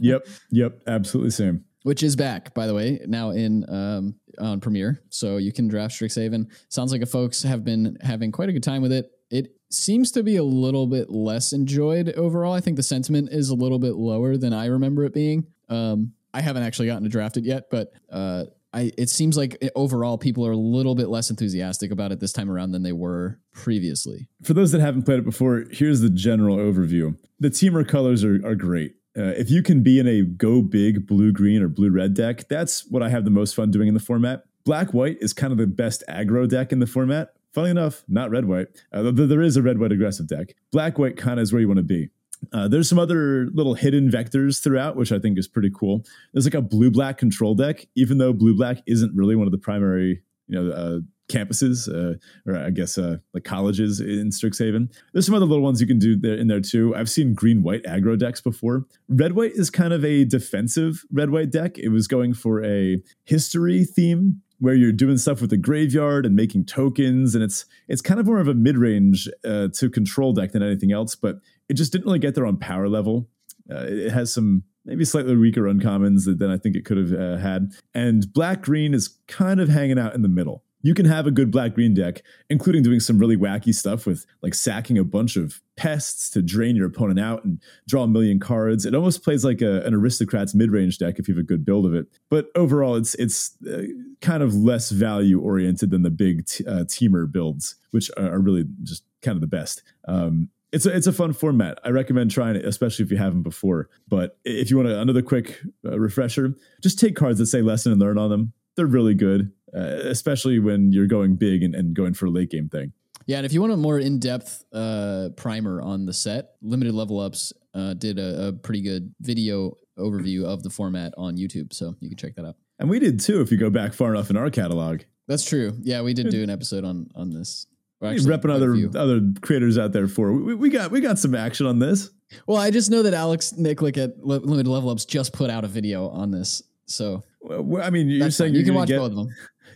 Yep. Yep. Absolutely same. Which is back, by the way, now in um, on Premiere. So you can draft Strixhaven. Sounds like folks have been having quite a good time with it. It seems to be a little bit less enjoyed overall. I think the sentiment is a little bit lower than I remember it being. Um, I haven't actually gotten to draft it yet, but uh, I, it seems like overall people are a little bit less enthusiastic about it this time around than they were previously. For those that haven't played it before, here's the general overview. The teamer colors are, are great. Uh, if you can be in a go big blue, green or blue, red deck, that's what I have the most fun doing in the format. Black, white is kind of the best aggro deck in the format. Funnily enough, not red, white. Uh, there is a red, white aggressive deck. Black, white kind of is where you want to be. Uh, there's some other little hidden vectors throughout, which I think is pretty cool. There's like a blue, black control deck, even though blue, black isn't really one of the primary, you know, uh, campuses, uh, or I guess uh, like colleges in Strixhaven. There's some other little ones you can do there in there too. I've seen green-white aggro decks before. Red-white is kind of a defensive red-white deck. It was going for a history theme where you're doing stuff with the graveyard and making tokens, and it's it's kind of more of a mid-range uh, to control deck than anything else, but it just didn't really get there on power level. Uh, it has some maybe slightly weaker uncommons than I think it could have uh, had. And black-green is kind of hanging out in the middle. You can have a good black-green deck, including doing some really wacky stuff with like sacking a bunch of pests to drain your opponent out and draw a million cards. It almost plays like a, an aristocrat's mid-range deck if you have a good build of it. But overall, it's it's uh, kind of less value-oriented than the big t- uh, teamer builds, which are, are really just kind of the best. Um, it's, a, it's a fun format. I recommend trying it, especially if you haven't before. But if you want a, another quick uh, refresher, just take cards that say lesson and learn on them. They're really good. Uh, especially when you're going big and, and going for a late game thing. Yeah, and if you want a more in-depth uh, primer on the set, Limited Level Ups uh, did a, a pretty good video overview of the format on YouTube, so you can check that out. And we did too, if you go back far enough in our catalog. That's true. Yeah, we did do an episode on on this. Actually, repping other other creators out there for we, we got we got some action on this. Well, I just know that Alex Niklick at Le- Limited Level Ups just put out a video on this, so well, I mean, you're saying you can watch get- both of them.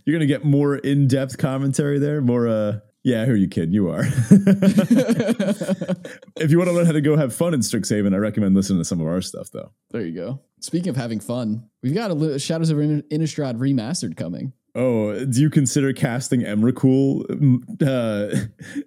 You're going to get more in-depth commentary there, more, uh, yeah, who are you kidding? You are. If you want to learn how to go have fun in Strixhaven, I recommend listening to some of our stuff, though. There you go. Speaking of having fun, we've got a li- Shadows of Innistrad Remastered coming. Oh, do you consider casting Emrakul uh,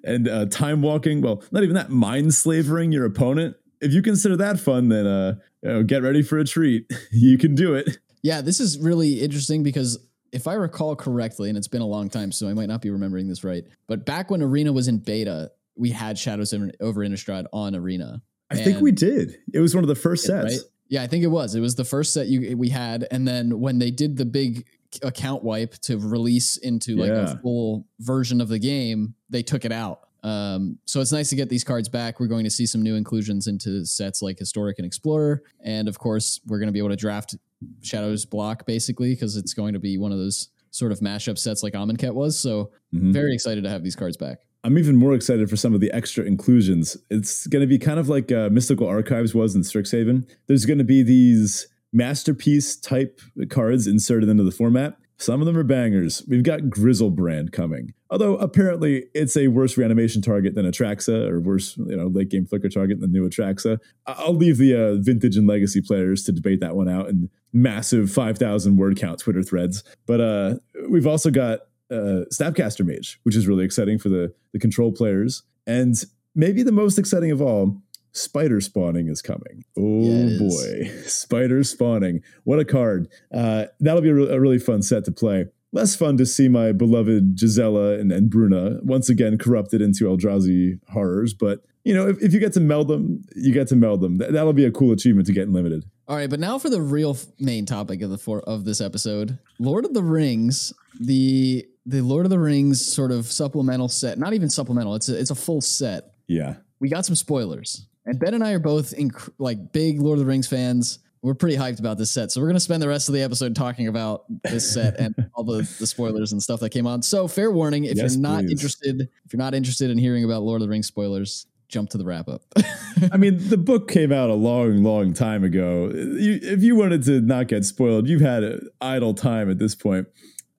and uh, time-walking? Well, not even that, mind-slavering your opponent. If you consider that fun, then uh, you know, get ready for a treat. You can do it. Yeah, this is really interesting because if I recall correctly, and it's been a long time, so I might not be remembering this right, but back when Arena was in beta, we had Shadows over Innistrad on Arena. I and think we did. It was one of the first sets. Right? Yeah, I think it was. It was the first set you we had. And then when they did the big account wipe to release into like yeah. a full version of the game, they took it out. Um, so it's nice to get these cards back. We're going to see some new inclusions into sets like Historic and Explorer. And of course, we're going to be able to draft Shadows block basically because it's going to be one of those sort of mashup sets like Amonkhet was. So mm-hmm. Very excited to have these cards back. I'm even more excited for some of the extra inclusions. It's going to be kind of like uh, Mystical Archives was in Strixhaven. There's going to be these masterpiece type cards inserted into the format. Some of them are bangers. We've got Grizzlebrand coming. Although apparently it's a worse reanimation target than Atraxa, or worse, you know, late game flicker target than new Atraxa. I'll leave the uh, vintage and legacy players to debate that one out in massive five thousand word count Twitter threads. But uh, we've also got uh, Snapcaster Mage, which is really exciting for the, the control players. And maybe the most exciting of all, Spider Spawning is coming. Oh yes. boy. Spider Spawning. What a card. Uh, that'll be a, re- a really fun set to play. Less fun to see my beloved Gisela and, and Bruna once again corrupted into Eldrazi horrors. But, you know, if, if you get to meld them, you get to meld them. Th- that'll be a cool achievement to get in Limited. All right, but now for the real f- main topic of the for- of this episode, Lord of the Rings, the the Lord of the Rings sort of supplemental set. Not even supplemental. It's a, it's a full set. Yeah. We got some spoilers. And Ben and I are both inc- like big Lord of the Rings fans. We're pretty hyped about this set. So we're going to spend the rest of the episode talking about this set and all the, the spoilers and stuff that came on. So fair warning, if yes, you're not please. interested, if you're not interested in hearing about Lord of the Rings spoilers, jump to the wrap up. I mean, the book came out a long, long time ago. You, if you wanted to not get spoiled, you've had an idle time at this point.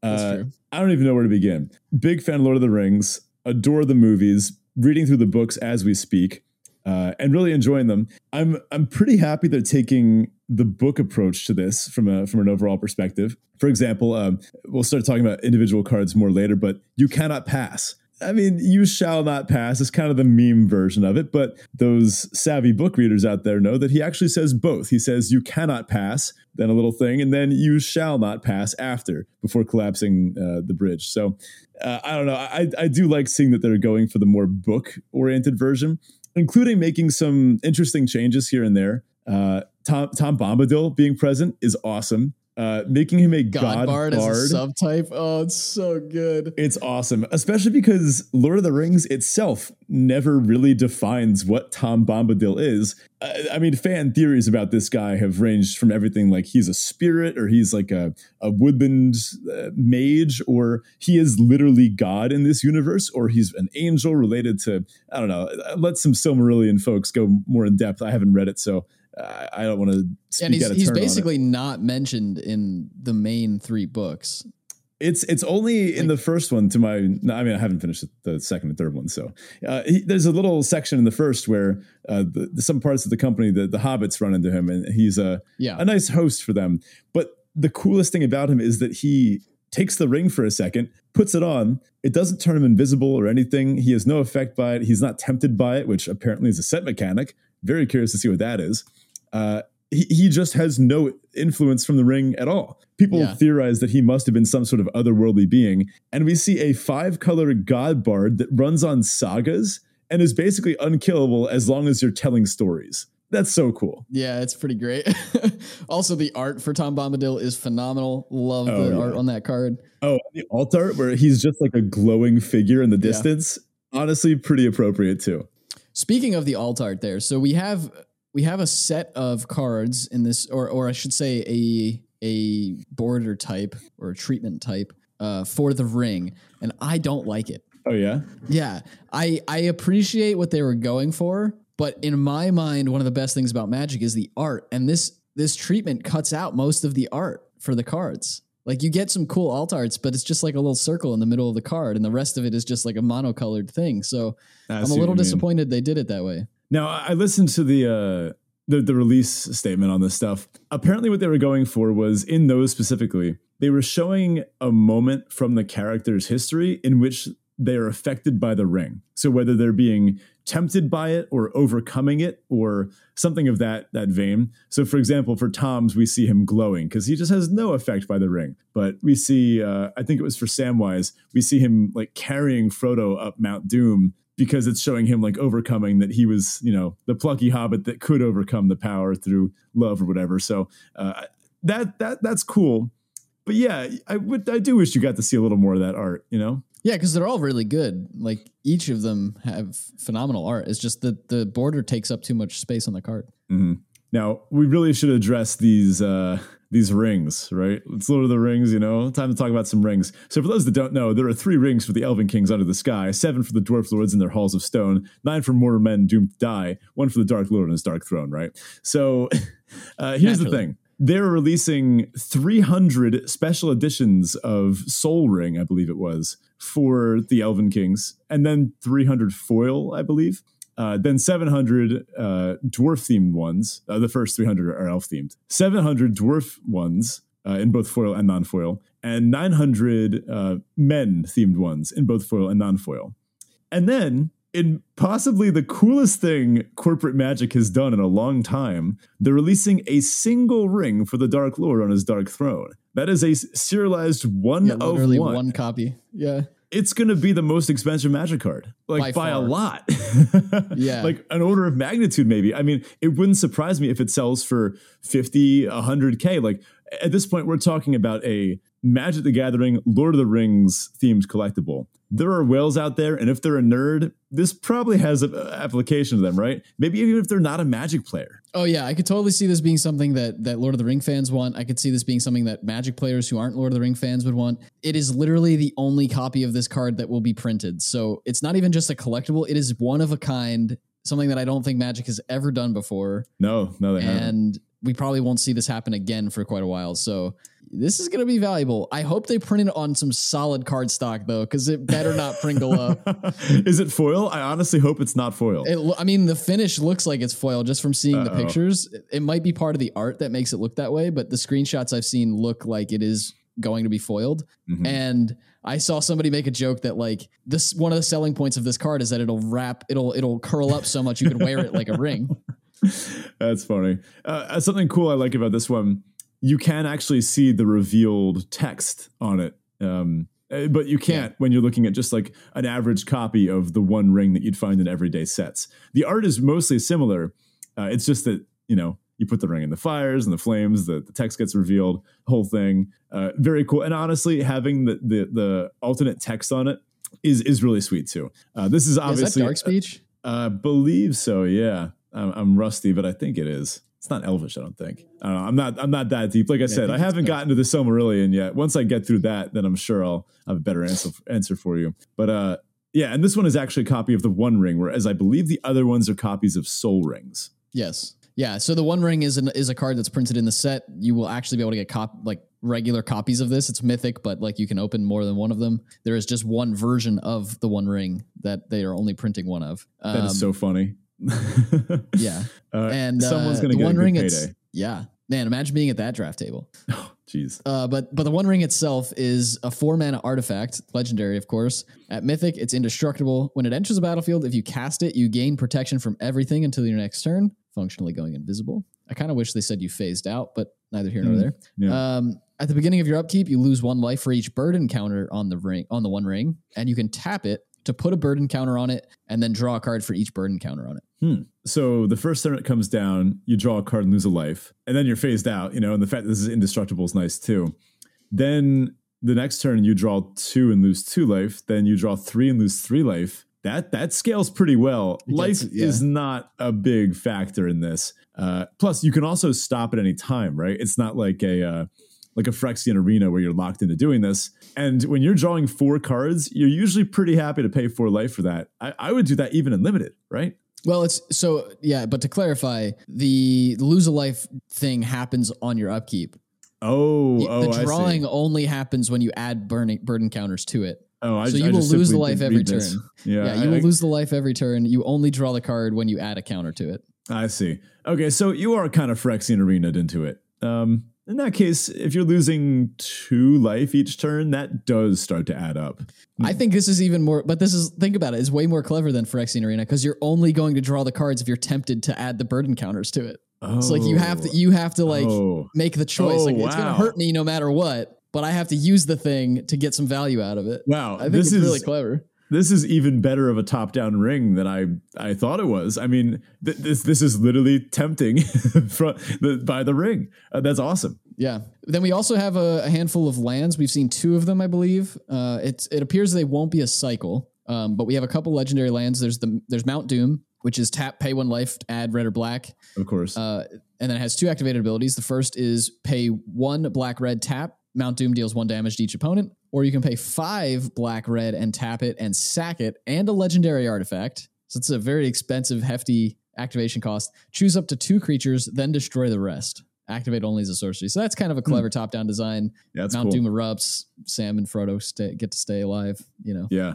That's uh, true. I don't even know where to begin. Big fan of Lord of the Rings, adore the movies, reading through the books as we speak. Uh, and really enjoying them. I'm I'm pretty happy they're taking the book approach to this from a from an overall perspective. For example, um, we'll start talking about individual cards more later, but you cannot pass. I mean, you shall not pass is kind of the meme version of it, but those savvy book readers out there know that he actually says both. He says you cannot pass, then a little thing, and then you shall not pass after, before collapsing uh, the bridge. So uh, I don't know. I I do like seeing that they're going for the more book-oriented version, including making some interesting changes here and there. Uh, Tom, Tom Bombadil being present is awesome. Uh, making him a God, God Bard, Bard as a subtype. Oh, it's so good. It's awesome, especially because Lord of the Rings itself never really defines what Tom Bombadil is. I, I mean, fan theories about this guy have ranged from everything like he's a spirit or he's like a, a woodland uh, mage, or he is literally God in this universe, or he's an angel related to, I don't know, let some Silmarillion folks go more in depth. I haven't read it, so I don't want to speak and he's, out of he's turn basically not mentioned in the main three books. It's it's only like, in the first one to my, no, I mean, I haven't finished the second and third one. So uh, he, there's a little section in the first where uh, the, some parts of the company, the, the hobbits run into him, and he's a, yeah. a nice host for them. But the coolest thing about him is that he takes the ring for a second, puts it on. It doesn't turn him invisible or anything. He has no effect by it. He's not tempted by it, which apparently is a set mechanic. Very curious to see what that is. Uh, he, he just has no influence from the ring at all. People yeah. theorize that he must have been some sort of otherworldly being. And we see a five-color God Bard that runs on sagas and is basically unkillable as long as you're telling stories. That's so cool. Yeah, it's pretty great. Also, the art for Tom Bombadil is phenomenal. Love oh, the yeah. art on that card. Oh, the alt art where he's just like a glowing figure in the distance. Yeah. Honestly, pretty appropriate too. Speaking of the alt art there, so we have... We have a set of cards in this, or or I should say a a border type or a treatment type uh, for the ring, and I don't like it. Oh, yeah? Yeah. I, I appreciate what they were going for, but in my mind, one of the best things about Magic is the art, and this this treatment cuts out most of the art for the cards. Like, you get some cool alt arts, but it's just like a little circle in the middle of the card, and the rest of it is just like a monocolored thing, so I I'm a little disappointed they did it that way. Now, I listened to the, uh, the the release statement on this stuff. Apparently what they were going for was, in those specifically, they were showing a moment from the character's history in which they are affected by the ring. So whether they're being tempted by it or overcoming it or something of that that vein. So, for example, for Tom's, we see him glowing because he just has no effect by the ring. But we see, uh, I think it was for Samwise, we see him like carrying Frodo up Mount Doom, because it's showing him like overcoming that he was, you know, the plucky hobbit that could overcome the power through love or whatever. So uh, that that that's cool. But yeah, I would I do wish you got to see a little more of that art, you know? Yeah, because they're all really good. Like, each of them have phenomenal art. It's just that the border takes up too much space on the card. Mm-hmm. Now, we really should address these uh, these rings, right? It's Lord of the Rings, you know, time to talk about some rings. So for those that don't know, there are three rings for the Elven Kings under the sky, seven for the Dwarf Lords in their halls of stone, nine for mortal men doomed to die, one for the Dark Lord on his dark throne, right? So uh, here's Naturally. the thing. They're releasing three hundred special editions of Soul Ring, I believe it was, for the Elven Kings, and then three hundred foil, I believe. Uh, then seven hundred uh, dwarf-themed ones. Uh, the first three hundred are elf-themed. seven hundred dwarf ones uh, in both foil and non-foil. And nine hundred uh, men-themed ones in both foil and non-foil. And then in possibly the coolest thing corporate magic has done in a long time, they're releasing a single ring for the Dark Lord on his Dark Throne. That is a serialized one yeah, of literally one. one copy. Yeah. It's going to be the most expensive magic card, like by, by a lot, yeah, like an order of magnitude, maybe. I mean, it wouldn't surprise me if it sells for fifty, a hundred K. Like at this point, we're talking about a Magic the Gathering, Lord of the Rings themed collectible. There are whales out there. And if they're a nerd, this probably has an application to them, right? Maybe even if they're not a Magic player. Oh, yeah. I could totally see this being something that, that Lord of the Ring fans want. I could see this being something that Magic players who aren't Lord of the Ring fans would want. It is literally the only copy of this card that will be printed. So it's not even just a collectible. It is one of a kind, something that I don't think Magic has ever done before. No, no, they haven't. And we probably won't see this happen again for quite a while. So this is going to be valuable. I hope they print it on some solid card stock, though, because it better not Pringle up. Is it foil? I honestly hope it's not foil. It lo- I mean, the finish looks like it's foil just from seeing Uh-oh. the pictures. It might be part of the art that makes it look that way, but the screenshots I've seen look like it is going to be foiled. Mm-hmm. And I saw somebody make a joke that like this, one of the selling points of this card is that it'll wrap, it'll, it'll curl up so much you can wear it like a ring. That's funny. Uh, something cool I like about this one, you can actually see the revealed text on it, um, but you can't yeah. when you're looking at just like an average copy of the one ring that you'd find in everyday sets. The art is mostly similar. Uh, it's just that, you know, you put the ring in the fires and the flames, the, the text gets revealed, whole thing. Uh, very cool. And honestly, having the, the, the alternate text on it is, is really sweet too. Uh, this is obviously... Is that dark speech? I uh, uh, believe so, yeah. I'm, I'm rusty, but I think it is. It's not Elvish, I don't think. I don't know. I'm not. I'm not that deep. Like I yeah, said, I, I haven't gotten to the Silmarillion yet. Once I get through that, then I'm sure I'll have a better answer answer for you. But uh, yeah, and this one is actually a copy of the One Ring, whereas I believe the other ones are copies of Soul Rings. Yes. Yeah. So the One Ring is an, is a card that's printed in the set. You will actually be able to get cop like regular copies of this. It's mythic, but like you can open more than one of them. There is just one version of the One Ring that they are only printing one of. Um, that is so funny. yeah, uh, and uh, someone's gonna get one ring. It's, yeah, man, imagine being at that draft table. Oh, jeez. Uh, but but the One Ring itself is a four mana artifact, legendary, of course. At Mythic, it's indestructible. When it enters the battlefield, if you cast it, you gain protection from everything until your next turn, functionally going invisible. I kind of wish they said you phased out, but neither here nor mm, there. Yeah. Um, at the beginning of your upkeep, you lose one life for each burden counter on the ring on the One Ring, and you can tap it to put a burden counter on it and then draw a card for each burden counter on it. Hmm. So the first turn it comes down, you draw a card and lose a life, and then you're phased out, you know, and the fact that this is indestructible is nice too. Then the next turn you draw two and lose two life. Then you draw three and lose three life. That that scales pretty well. It life gets, yeah. is not a big factor in this. Uh, plus you can also stop at any time, right? It's not like a, uh, like a Phyrexian Arena where you're locked into doing this. And when you're drawing four cards, you're usually pretty happy to pay four life for that. I, I would do that even in limited, right? Well, it's so, yeah, but to clarify, the lose a life thing happens on your upkeep. Oh, the, oh, the drawing I see. only happens when you add burning, burden counters to it. Oh, I, so you I will lose the life every turn. Yeah, yeah, you I, will I, lose the life every turn. You only draw the card when you add a counter to it. I see. Okay, so you are kind of Phyrexian Arena'd into it. Um, In that case, if you're losing two life each turn, that does start to add up. I think this is even more, but this is, think about it, it's way more clever than Phyrexian Arena because you're only going to draw the cards if you're tempted to add the burden counters to it. Oh. It's like you have to, you have to like oh. make the choice. Oh, like wow. It's going to hurt me no matter what, but I have to use the thing to get some value out of it. Wow. I think this it's is really clever. This is even better of a top-down ring than I, I thought it was. I mean, th- this this is literally tempting from the, by the ring. Uh, that's awesome. Yeah. Then we also have a, a handful of lands. We've seen two of them, I believe. Uh, it's it appears they won't be a cycle, um, but we have a couple legendary lands. There's the there's Mount Doom, which is tap, pay one life, add red or black. Of course. Uh, and then it has two activated abilities. The first is pay one black red tap. Mount Doom deals one damage to each opponent. Or you can pay five black, red, and tap it and sack it and a legendary artifact. So it's a very expensive, hefty activation cost. Choose up to two creatures, then destroy the rest. Activate only as a sorcery. So that's kind of a clever mm. top-down design. Yeah, that's Mount cool. Doom erupts. Sam and Frodo stay, get to stay alive, you know. Yeah.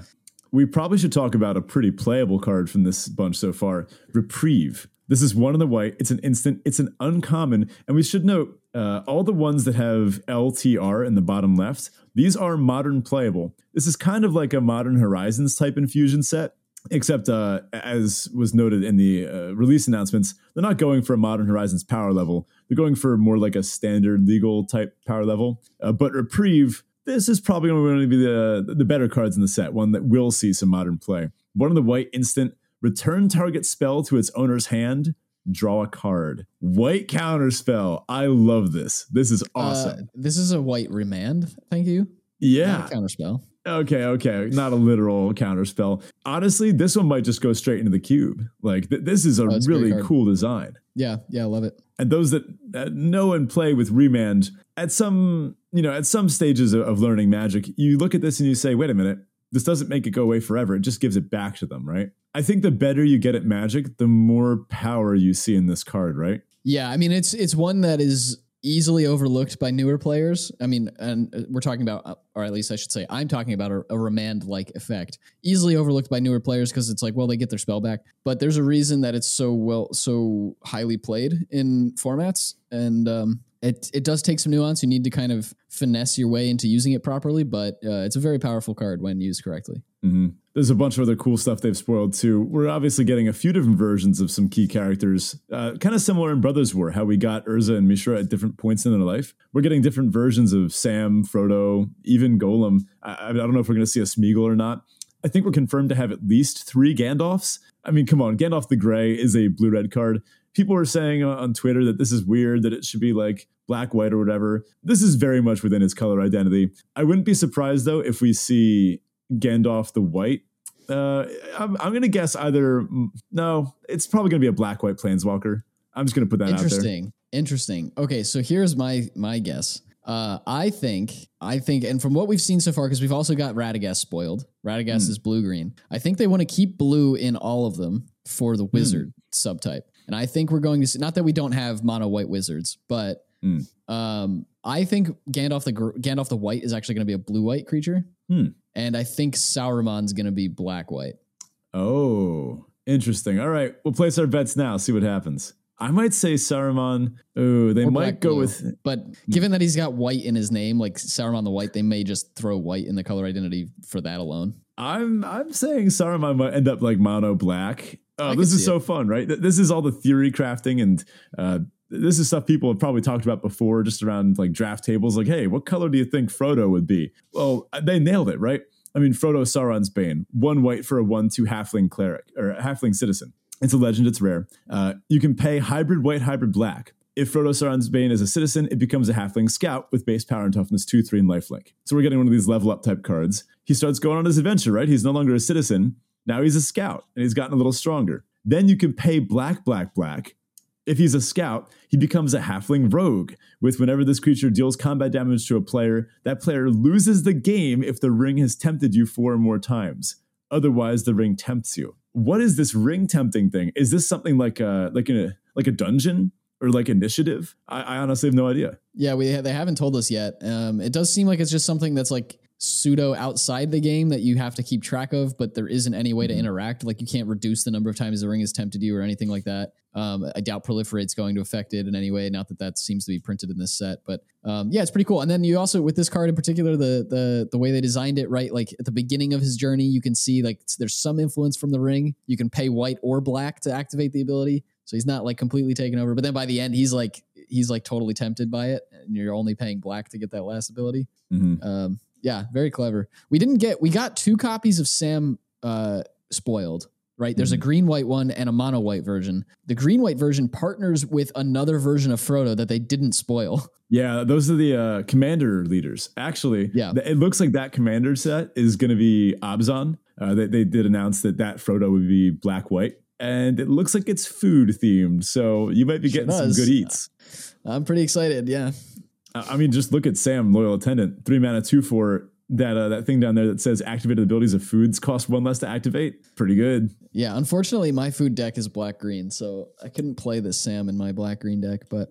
We probably should talk about a pretty playable card from this bunch so far. Reprieve. This is one in the white. It's an instant. It's an uncommon. And we should note, Uh, all the ones that have L T R in the bottom left, these are modern playable. This is kind of like a Modern Horizons type infusion set. Except, uh, as was noted in the uh, release announcements, they're not going for a Modern Horizons power level. They're going for more like a standard legal type power level. Uh, but Reprieve, this is probably going to be the, the better cards in the set, one that will see some modern play. One of the white instant, return target spell to its owner's hand, draw a card. White counter spell. I love this. This is awesome. Uh, this is a white Remand. Thank you. Yeah. Counter spell. Okay, okay. Not a literal counterspell. Honestly, this one might just go straight into the cube. Like, th- this is a oh, really cool design. Yeah, yeah, I love it. And those that uh, know and play with Remand, at some, you know, at some stages of, of learning Magic, you look at this and you say, wait a minute, this doesn't make it go away forever. It just gives it back to them, right? I think the better you get at Magic, the more power you see in this card, right? Yeah, I mean, it's it's one that is easily overlooked by newer players. I mean, and we're talking about, or at least I should say, I'm talking about a, a Remand-like effect. Easily overlooked by newer players because it's like, well, they get their spell back. But there's a reason that it's so well, so highly played in formats, and um, it it does take some nuance. You need to kind of finesse your way into using it properly, but uh, it's a very powerful card when used correctly. Mm-hmm. There's a bunch of other cool stuff they've spoiled too. We're obviously getting a few different versions of some key characters, uh, kind of similar in Brothers War, how we got Urza and Mishra at different points in their life. We're getting different versions of Sam, Frodo, even Golem. I, I don't know if we're going to see a Smeagol or not. I think we're confirmed to have at least three Gandalfs. I mean, come on, Gandalf the Grey is a blue-red card. People are saying on Twitter that this is weird, that it should be like black, white, or whatever. This is very much within its color identity. I wouldn't be surprised, though, if we see Gandalf the White. Uh, I'm, I'm going to guess either... No, it's probably going to be a black-white planeswalker. I'm just going to put that out there. Interesting. Interesting. Okay, so here's my my guess. Uh, I think, I think, and from what we've seen so far, because we've also got Radagast spoiled. Radagast mm. is blue-green. I think they want to keep blue in all of them for the wizard mm. subtype. And I think we're going to see, not that we don't have mono-white wizards, but mm. um, I think Gandalf the Gandalf the White is actually going to be a blue-white creature. Mm. And I think Saruman's going to be black-white. Oh, interesting. All right, we'll place our bets now, see what happens. I might say Saruman. Oh, they or might go blue. with... But given that he's got white in his name, like Saruman the White, they may just throw white in the color identity for that alone. I'm I'm saying Saruman might end up like mono-black. Oh, this is so it. fun, right? This is all the theory crafting, and uh, this is stuff people have probably talked about before, just around like draft tables. Like, hey, what color do you think Frodo would be? Well, they nailed it, right? I mean, Frodo Sauron's Bane, one white for a one two halfling cleric or halfling citizen. It's a legend. It's rare. Uh, you can pay hybrid white, hybrid black. If Frodo Sauron's Bane is a citizen, it becomes a halfling scout with base power and toughness two, three, and lifelink. So we're getting one of these level up type cards. He starts going on his adventure, right? He's no longer a citizen. Now he's a scout, and he's gotten a little stronger. Then you can pay black, black, black. If he's a scout, he becomes a halfling rogue, with whenever this creature deals combat damage to a player, that player loses the game if the ring has tempted you four or more times. Otherwise, the ring tempts you. What is this ring tempting thing? Is this something like a, like a, like a dungeon or like initiative? I, I honestly have no idea. Yeah, we ha- they haven't told us yet. Um, it does seem like it's just something that's like pseudo outside the game that you have to keep track of, but there isn't any way to interact. Like you can't reduce the number of times the ring has tempted you or anything like that. Um, I doubt proliferate's going to affect it in any way. Not that that seems to be printed in this set, but um, yeah, it's pretty cool. And then you also, with this card in particular, the the the way they designed it, right? Like at the beginning of his journey, you can see like there's some influence from the ring. You can pay white or black to activate the ability. So he's not like completely taken over, but then by the end, he's like, he's like totally tempted by it. And you're only paying black to get that last ability. Mm-hmm. Um, yeah, very clever. We didn't get, we got two copies of Sam uh, spoiled, right? There's a green-white one and a mono-white version. The green-white version partners with another version of Frodo that they didn't spoil. Yeah, those are the uh, commander leaders. Actually, yeah. th- it looks like that commander set is going to be Abzan. Uh, they, they did announce that that Frodo would be black-white. And it looks like it's food themed, so you might be getting sure some good eats. I'm pretty excited, yeah. I mean, just look at Sam, Loyal Attendant, three mana, two for that uh, that thing down there that says activated abilities of foods cost one less to activate. Pretty good. Yeah, unfortunately, my food deck is black green, so I couldn't play this Sam in my black green deck, but.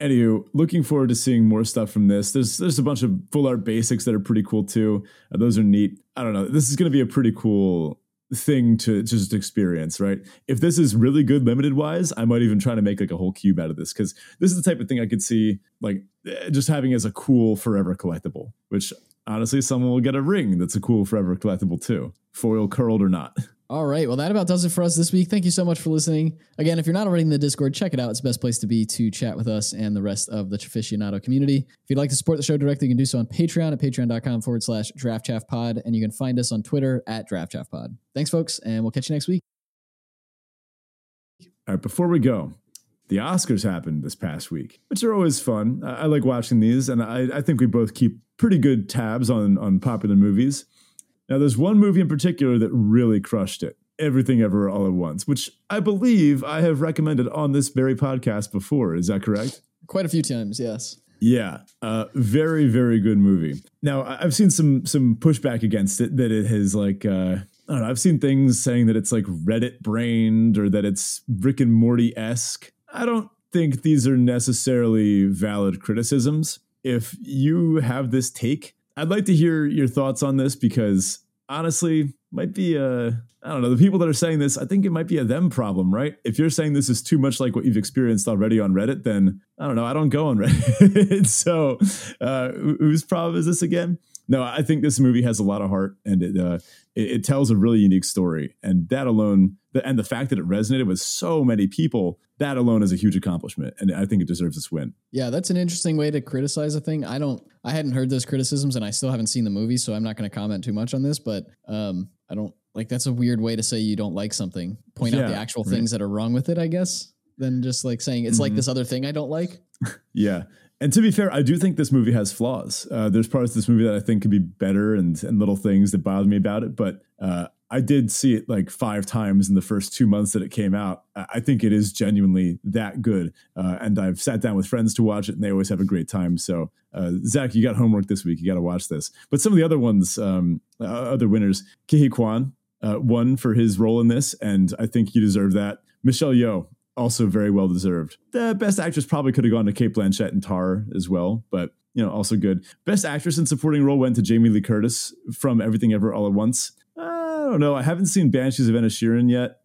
Anywho, looking forward to seeing more stuff from this. There's there's a bunch of full art basics that are pretty cool too. Uh, those are neat. I don't know. This is going to be a pretty cool thing to just experience, right? If this is really good limited wise, I might even try to make like a whole cube out of this, because this is the type of thing I could see like just having as a cool forever collectible, which honestly someone will get a ring that's a cool forever collectible too, foil curled or not. All right. Well, that about does it for us this week. Thank you so much for listening. Again, if you're not already in the Discord, check it out. It's the best place to be to chat with us and the rest of the Traficionado community. If you'd like to support the show directly, you can do so on Patreon at patreon.com forward slash Draft Chaff Pod. And you can find us on Twitter at Draft Chaff Pod. Thanks, folks. And we'll catch you next week. All right. Before we go, the Oscars happened this past week, which are always fun. I, I like watching these. And I, I think we both keep pretty good tabs on, on popular movies. Now, there's one movie in particular that really crushed it, Everything Everywhere All at Once, which I believe I have recommended on this very podcast before. Is that correct? Quite a few times, yes. Yeah, uh, very, very good movie. Now, I've seen some some pushback against it, that it has like, uh, I don't know, I've seen things saying that it's like Reddit-brained or that it's Rick and Morty-esque. I don't think these are necessarily valid criticisms. If you have this take, I'd like to hear your thoughts on this, because honestly, might be a, I don't know, the people that are saying this, I think it might be a them problem, right? If you're saying this is too much like what you've experienced already on Reddit, then I don't know. I don't go on Reddit. So uh, whose problem is this again? No, I think this movie has a lot of heart, and it, uh, it, it tells a really unique story. And that alone, the, and the fact that it resonated with so many people, that alone is a huge accomplishment, and I think it deserves this win. Yeah, that's an interesting way to criticize a thing. I don't, I hadn't heard those criticisms, and I still haven't seen the movie, so I'm not going to comment too much on this. But um, I don't like, that's a weird way to say you don't like something. Point yeah, out the actual right. things that are wrong with it, I guess, than just like saying it's mm-hmm. like this other thing I don't like. Yeah, and to be fair, I do think this movie has flaws. Uh, there's parts of this movie that I think could be better, and and little things that bothered me about it, but. Uh, I did see it like five times in the first two months that it came out. I think it is genuinely that good. Uh, and I've sat down with friends to watch it, and they always have a great time. So, uh, Zach, you got homework this week. You got to watch this. But some of the other ones, um, uh, other winners, Kihi Kwan uh, won for his role in this, and I think he deserved that. Michelle Yeoh, also very well deserved. The best actress probably could have gone to Cate Blanchett and Tar as well, but you know, also good. Best actress in supporting role went to Jamie Lee Curtis from Everything Ever All at Once. I don't know. I haven't seen Banshees of Inisherin yet,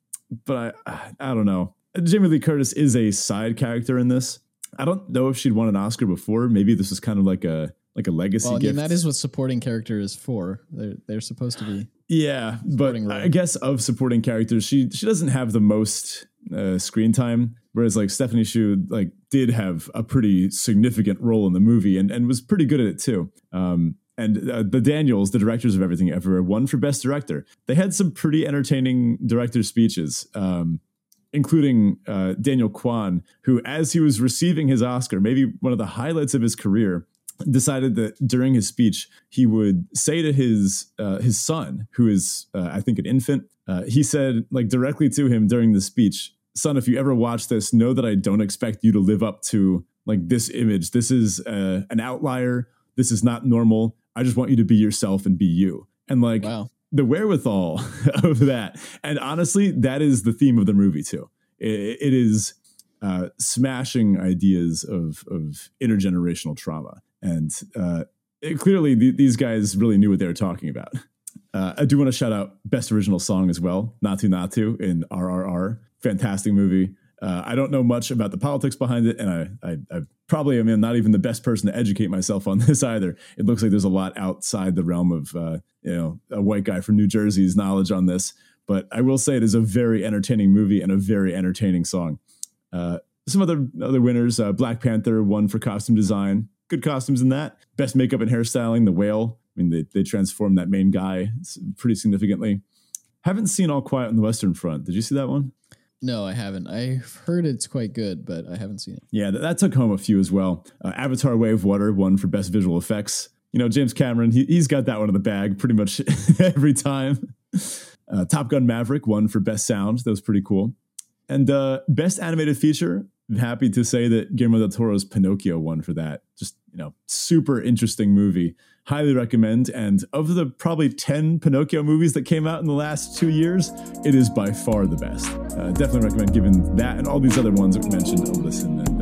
but I I don't know. Jamie Lee Curtis is a side character in this. I don't know if she'd won an Oscar before. Maybe this was kind of like a like a legacy well, I mean, gift. That is what supporting character is for. They're they're supposed to be. Yeah, but role. I guess of supporting characters, she she doesn't have the most uh, screen time. Whereas like Stephanie Hsu like did have a pretty significant role in the movie, and and was pretty good at it too. Um, And uh, the Daniels, the directors of Everything Everywhere, won for Best Director. They had some pretty entertaining director speeches, um, including uh, Daniel Kwan, who, as he was receiving his Oscar, maybe one of the highlights of his career, decided that during his speech, he would say to his uh, his son, who is, uh, I think, an infant, uh, he said, like directly to him during the speech, "Son, if you ever watch this, know that I don't expect you to live up to like this image. This is uh, an outlier. This is not normal. I just want you to be yourself and be you." And like wow. the wherewithal of that. And honestly, that is the theme of the movie too. It, it is uh, smashing ideas of, of intergenerational trauma. And uh, it, clearly th- these guys really knew what they were talking about. Uh, I do want to shout out Best Original Song as well. Natu Natu in R R R. Fantastic movie. Uh, I don't know much about the politics behind it, and I, I, I probably am not even the best person to educate myself on this either. It looks like there's a lot outside the realm of uh, you know, a white guy from New Jersey's knowledge on this, but I will say it is a very entertaining movie and a very entertaining song. Uh, some other other winners: uh, Black Panther won for costume design. Good costumes in that. Best makeup and hairstyling: The Whale. I mean, they they transformed that main guy pretty significantly. Haven't seen All Quiet on the Western Front. Did you see that one? No, I haven't. I've heard it's quite good, but I haven't seen it. Yeah, that, that took home a few as well. Uh, Avatar Way of Water won for Best Visual Effects. You know, James Cameron, he, he's got that one in the bag pretty much every time. Uh, Top Gun Maverick won for Best Sound. That was pretty cool. And uh, Best Animated Feature, I'm happy to say that Guillermo del Toro's Pinocchio won for that. Just, you know, super interesting movie. Highly recommend. And of the probably ten Pinocchio movies that came out in the last two years, it is by far the best. Uh, definitely recommend giving that and all these other ones that we mentioned a listen.